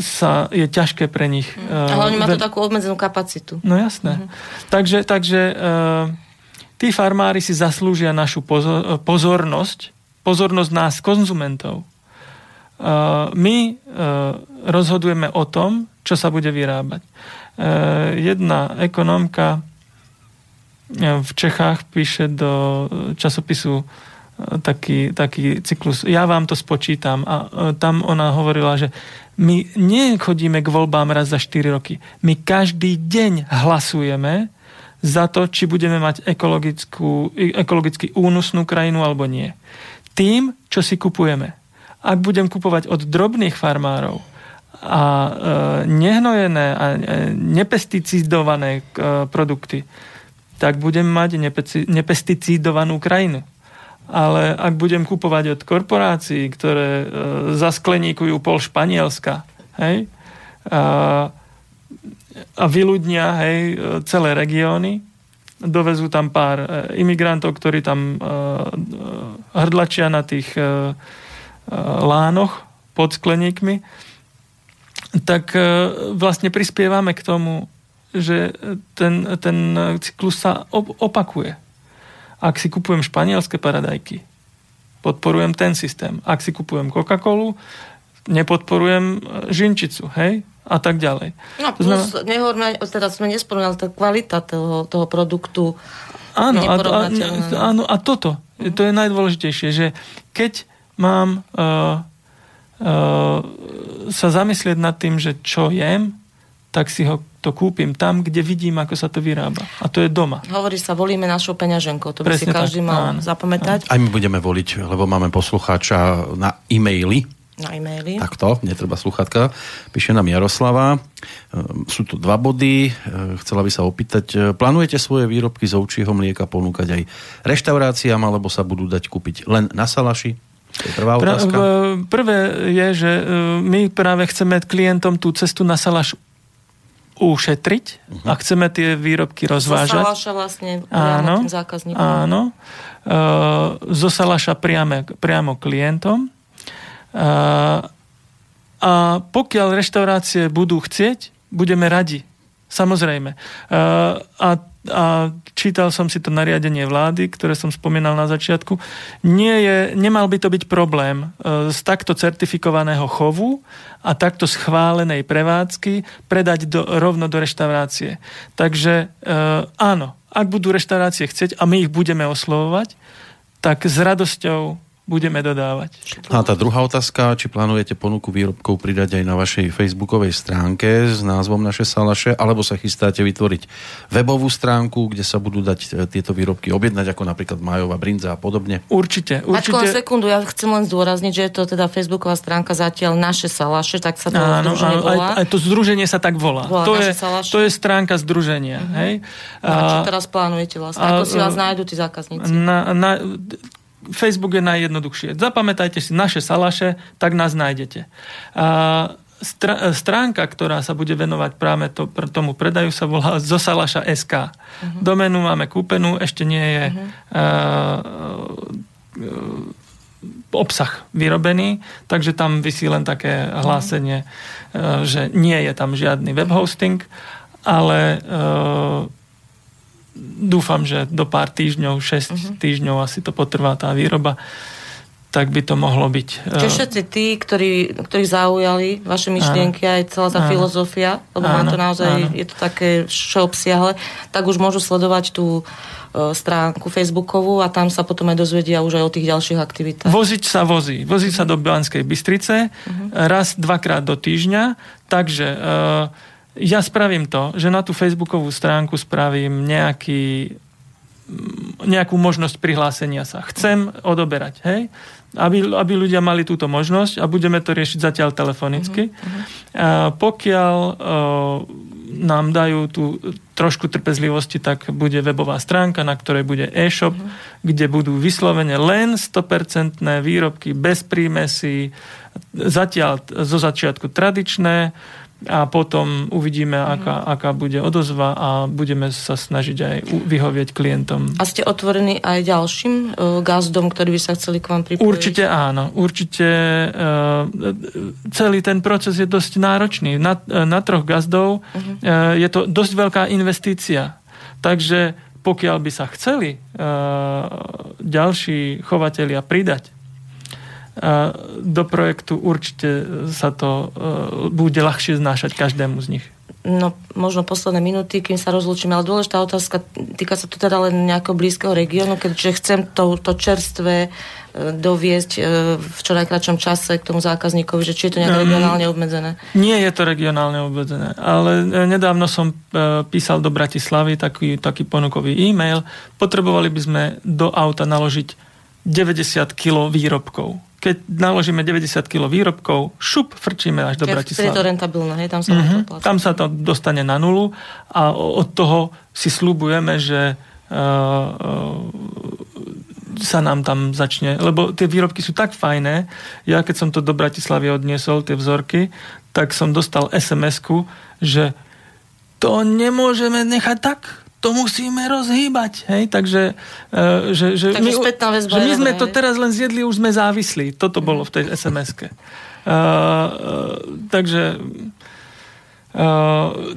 sa je ťažké pre nich. Ale oni majú to takú obmedzenú kapacitu. No jasné. Takže tí farmári si zaslúžia našu pozornosť nás, konzumentov. My rozhodujeme o tom, čo sa bude vyrábať. Jedna ekonómka v Čechách píše do časopisu taký cyklus. Ja vám to spočítam. A tam ona hovorila, že my nechodíme k voľbám raz za 4 roky. My každý deň hlasujeme za to, či budeme mať ekologicky únosnú krajinu alebo nie. Tým, čo si kupujeme. Ak budem kupovať od drobných farmárov a nehnojené a nepesticídované produkty, tak budem mať nepesticídovanú krajinu. Ale ak budem kupovať od korporácií, ktoré zaskleníkujú pol Španielska, hej, a vyľudnia, hej, celé regióny, dovezú tam pár imigrantov, ktorí tam hrdlačia na tých lánoch pod skleníkmi, tak vlastne prispievame k tomu, že ten cyklus sa opakuje. Ak si kupujem španielské paradajky, podporujem ten systém. Ak si kupujem Coca-Colu, nepodporujem žinčicu, hej? A tak ďalej. No plus, teraz sme nespomínali, tá kvalita toho produktu. Áno, a toto. To je najdôležitejšie, že keď mám sa zamyslieť nad tým, že čo jem, tak si ho to kúpim tam, kde vidím, ako sa to vyrába. A to je doma. Hovorí sa, volíme našou peňaženkou. To by presne si každý tak mal zapamätať. Aj my budeme voliť, lebo máme poslucháča na e-maily. Takto, netreba sluchátka. Píše nám Jaroslava. Sú tu 2 body. Chcela by sa opýtať, plánujete svoje výrobky z ovčieho mlieka ponúkať aj reštauráciám, alebo sa budú dať kúpiť len na Salaši? To je prvá otázka. Prvé je, že my práve chceme klientom tú cestu na Salaš ušetriť a chceme tie výrobky rozvážať. Zo Salaša vlastne priamo tým zákazníkom. Áno. Zo Salaša priamo klientom. A pokiaľ reštaurácie budú chcieť, budeme radi. Samozrejme. A čítal som si to nariadenie vlády, ktoré som spomínal na začiatku. Nemal by to byť problém z takto certifikovaného chovu a takto schválenej prevádzky predať rovno do reštaurácie. Takže áno, ak budú reštaurácie chcieť a my ich budeme oslovovať, tak s radosťou budeme dodávať. A tá druhá otázka, či plánujete ponuku výrobkov pridať aj na vašej facebookovej stránke s názvom Naše Salaše, alebo sa chystáte vytvoriť webovú stránku, kde sa budú dať tieto výrobky objednať, ako napríklad májová brinza a podobne? Určite. Ačko, sekundu, ja chcem len zdôrazniť, že je to teda facebooková stránka zatiaľ Naše Salaše, tak sa to združenie volá. Áno, aj to združenie sa tak volá. To je stránka združenia. Hej? A čo teraz plánujete vlastne? Ako si vás nájdú tí zákazníci? Facebook je najjednoduchšie. Zapamätajte si Naše Salaše, tak nás nájdete. A stránka, ktorá sa bude venovať práve tomu predaju, sa volá zosalaša.sk. Doménu máme kúpenú, ešte nie je obsah vyrobený, takže tam visí len také hlásenie, že nie je tam žiadny web hosting, ale dúfam, že do pár týždňov, 6 týždňov asi to potrvá tá výroba. tak by to mohlo byť. Čiže všetci tí, ktorí zaujali vaše myšlienky, áno, aj celá tá filozofia, lebo mám to naozaj, áno, je to také všeobsiahle, tak už môžu sledovať tú stránku Facebookovú a tam sa potom aj dozvedia už aj o tých ďalších aktivitách. Voziť sa vozí. Voziť sa do Banskej Bystrice raz, dvakrát do týždňa, takže ja spravím to, že na tú Facebookovú stránku spravím nejakú možnosť prihlásenia sa. Chcem odoberať, hej? Aby ľudia mali túto možnosť a budeme to riešiť zatiaľ telefonicky. A pokiaľ nám dajú tú trošku trpezlivosti, tak bude webová stránka, na ktorej bude e-shop, kde budú vyslovene len 100% výrobky bez prímesí, zatiaľ zo začiatku tradičné, a potom uvidíme, aká bude odozva a budeme sa snažiť aj vyhovieť klientom. A ste otvorení aj ďalším gazdom, ktorí by sa chceli k vám pripojiť? Určite áno. Určite celý ten proces je dosť náročný. Na troch gazdov je to dosť veľká investícia. Takže pokiaľ by sa chceli ďalší chovatelia pridať do projektu, určite sa to bude ľahšie znášať každému z nich. No, možno posledné minúty, kým sa rozlúčime, ale dôležitá otázka, týka sa tu teda len nejakého blízkeho regiónu, keďže chcem to čerstvé doviesť v čo najkračom čase k tomu zákazníkovi, že či je to nejak regionálne obmedzené? Nie je to regionálne obmedzené, ale nedávno som písal do Bratislavy taký ponukový e-mail. Potrebovali by sme do auta naložiť 90 kg výrobkov. Keď naložíme 90 kg výrobkov, šup, frčíme až do Bratislavy. Je to rentabilné, tam sa to platí. Tam sa to dostane na nulu a od toho si sľubujeme, že sa nám tam začne, lebo tie výrobky sú tak fajné. Ja keď som to do Bratislavy odniesol, tie vzorky, tak som dostal SMS-ku, že to nemôžeme nechať tak. To musíme rozhýbať, hej, takže že my sme to teraz len zjedli, už sme závislí. Toto bolo v tej SMS-ke.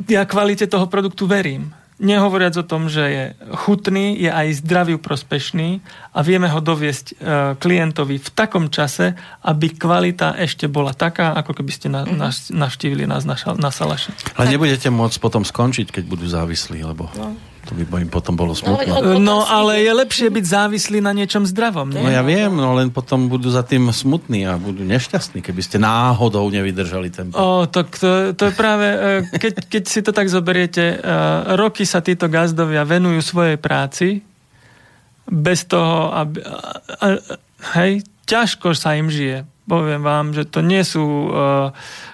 Ja kvalite toho produktu verím. Nehovoriac o tom, že je chutný, je aj zdraviu prospešný a vieme ho doviesť klientovi v takom čase, aby kvalita ešte bola taká, ako keby ste navštívili nás na Salaši. Ale nebudete môcť potom skončiť, keď budú závislí, lebo... No. To by im potom bolo smutné. No, ale je lepšie byť závislý na niečom zdravom. Nie? No ja viem, no len potom budú za tým smutní a budú nešťastní, keby ste náhodou nevydržali tempo. To je práve, keď si to tak zoberiete, roky sa títo gazdovia venujú svojej práci bez toho, aby... Hej, ťažko sa im žije. Poviem vám, že to nie sú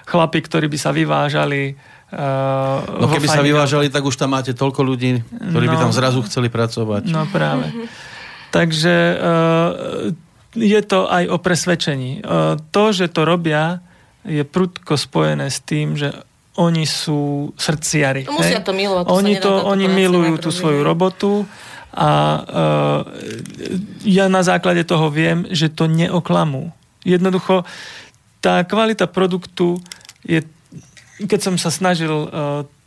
chlapi, ktorí by sa vyvážali. No keby sa vyvážali, tak už tam máte toľko ľudí, ktorí by tam zrazu chceli pracovať. No práve. Takže je to aj o presvedčení. To, že to robia, je prudko spojené s tým, že oni sú srdciari. Musia to milovať. Oni milujú tú svoju robotu a ja na základe toho viem, že to neoklamú. Jednoducho, tá kvalita produktu je... Keď som sa snažil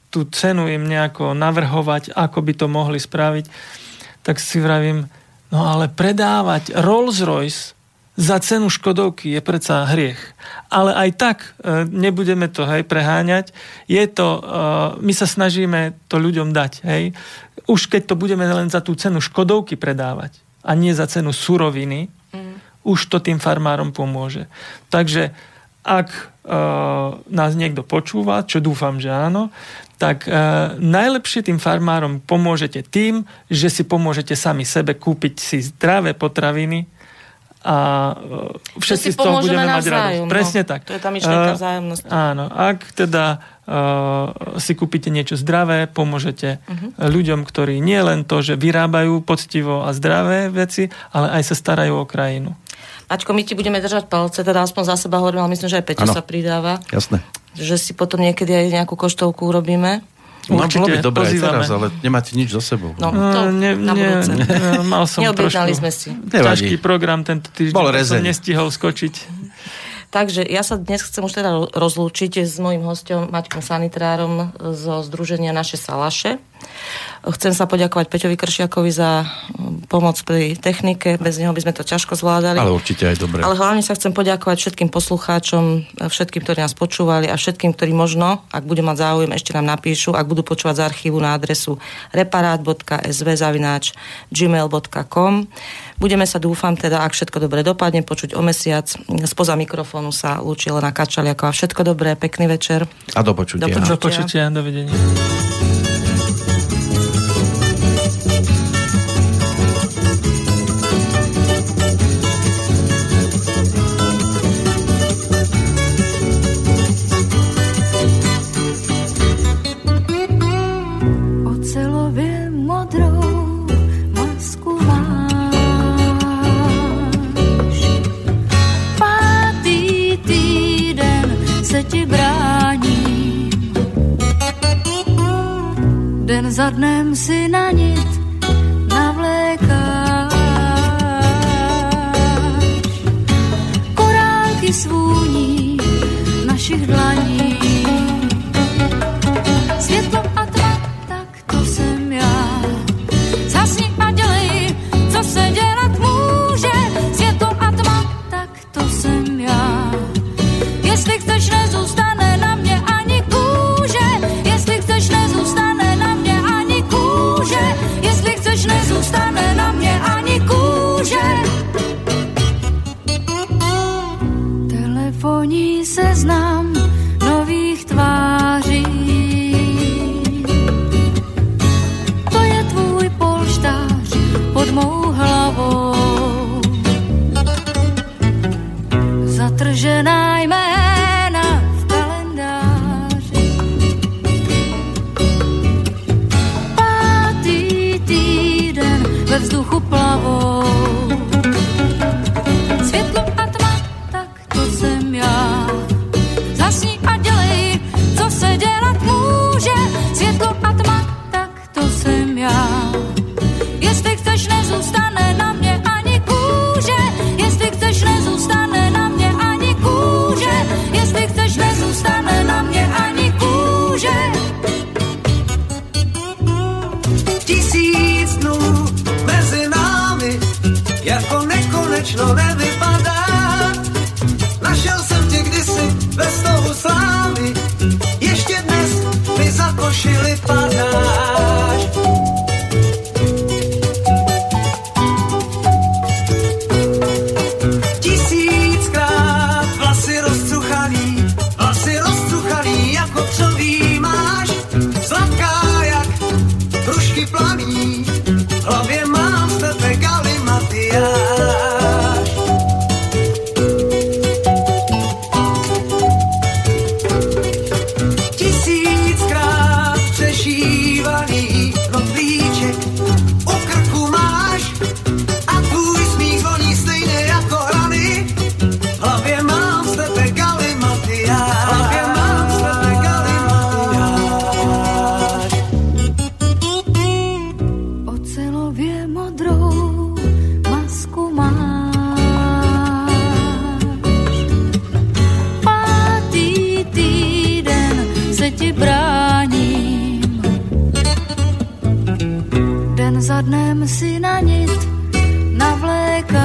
tú cenu im nejako navrhovať, ako by to mohli spraviť, tak si vravím, no ale predávať Rolls-Royce za cenu Škodovky je predsa hriech. Ale aj tak nebudeme to, hej, preháňať. My sa snažíme to ľuďom dať. Hej. Už keď to budeme len za tú cenu Škodovky predávať a nie za cenu suroviny, už to tým farmárom pomôže. Takže ak nás niekto počúva, čo dúfam, že áno, tak najlepšie tým farmárom pomôžete tým, že si pomôžete sami sebe kúpiť si zdravé potraviny a všetci z toho budeme mať radosť. Presne tak. To je tá myšlienka vzájomnosti. Áno, ak teda si kúpite niečo zdravé, pomôžete ľuďom, ktorí nie len to, že vyrábajú poctivo a zdravé veci, ale aj sa starajú o krajinu. Ačko, my ti budeme držať palce, teda aspoň za seba hovorím, ale myslím, že aj Peťo sa pridáva. Jasné. Že si potom niekedy aj nejakú koštovku urobíme. No, bolo by dobré aj teraz, ale nemáte nič za sebou. No, to na budúce. Mal som neobjednali sme si. Ťažký program tento týždeň. Bol rezeň. Som nestihol skočiť. Takže ja sa dnes chcem už teda rozlúčiť s mojím hosťom, Maťkom Sanitrárom zo Združenia Naše Salaše. Chcem sa poďakovať Peťovi Kršiakovi za pomoc pri technike, bez neho by sme to ťažko zvládali. Ale určite aj dobre. Ale hlavne sa chcem poďakovať všetkým poslucháčom, všetkým, ktorí nás počúvali a všetkým, ktorí možno, ak budú mať záujem, ešte nám napíšu, ak budú počúvať z archívu na adresu reparát.sv@gmail.com. Budeme sa, dúfam teda, ak všetko dobre dopadne, počuť o mesiac. Spoza mikrofónu sa lúči Elena Kačoliaková. Všetko dobré, pekný večer. A do počutia. Do počutia, dovidenia. Den za dnem si na nit navlékáš. Korálky svůní našich dlaní. Světlo a tma, tak to jsem já. Zasni a dělej, co se dělat může. Světlo a tma, tak to jsem já. Jestli chceš, nezůstane na mě ani kůže. Jestli chceš, nezůstane nezůstane na mě ani kůže. Telefonní seznam nových tváří, to je tvůj polštář pod mou hlavou. Zatržená jména v kalendáři, ve vzduchu plavou. Světlo a tma, tak to jsem já. Zasni a dělej, co se dělat může. Světlo a tma, tak to jsem já. Jestli chceš, nezůstane na mě ani kůže. Jestli chceš, nezůstane na mě ani kůže. Jestli chceš, nezůstane na mě ani kůže. Tisíc dnů jako nekonečno nevypadá. Našel jsem tě kdysi ve snohu slávy, ještě dnes mi za košili padáš. Tisíckrát vlasy rozcuchaný jako přový máš. Sladká jak hrušky plaví, hlavě mám z tebe galimatiáš. Tisíckrát přešívaný rotlíček u krku máš a tvůj smích voní stejně jako hrany. Hlavě mám z tebe galimatiáš. Hlavě mám z tebe galimatiáš. Ocelově modrou masku máš, pátý týden se ti bráním, den za dnem si na nit navlékáš,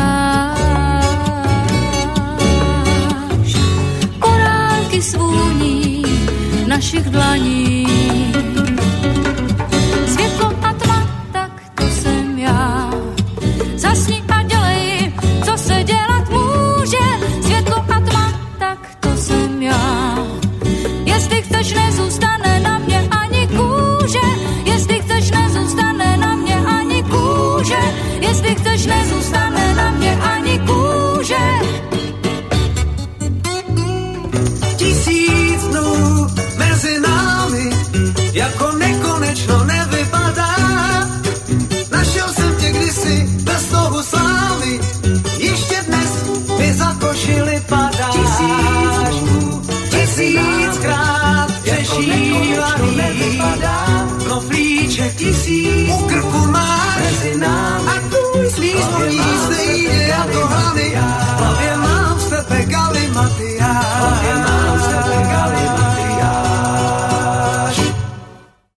korálky svůní našich dlaní, světlo a tma, tak to jsem já. Zasni a dělej, co se dělat může. Světlo a tma, tak to jsem já. Jestli chceš, nezůstane na mě ani kůže. Jestli chceš, nezůstane na mě ani kůže. Jestli chceš, nezůstane na mě ani kůže. Tisíc dnů mezi námi jako nekonečno nevypadá. Našel jsem tě kdysi ve snohu slávy, ještě dnes mi za košili padáš. Tisíckrát přešívaný, no flíček tisíc.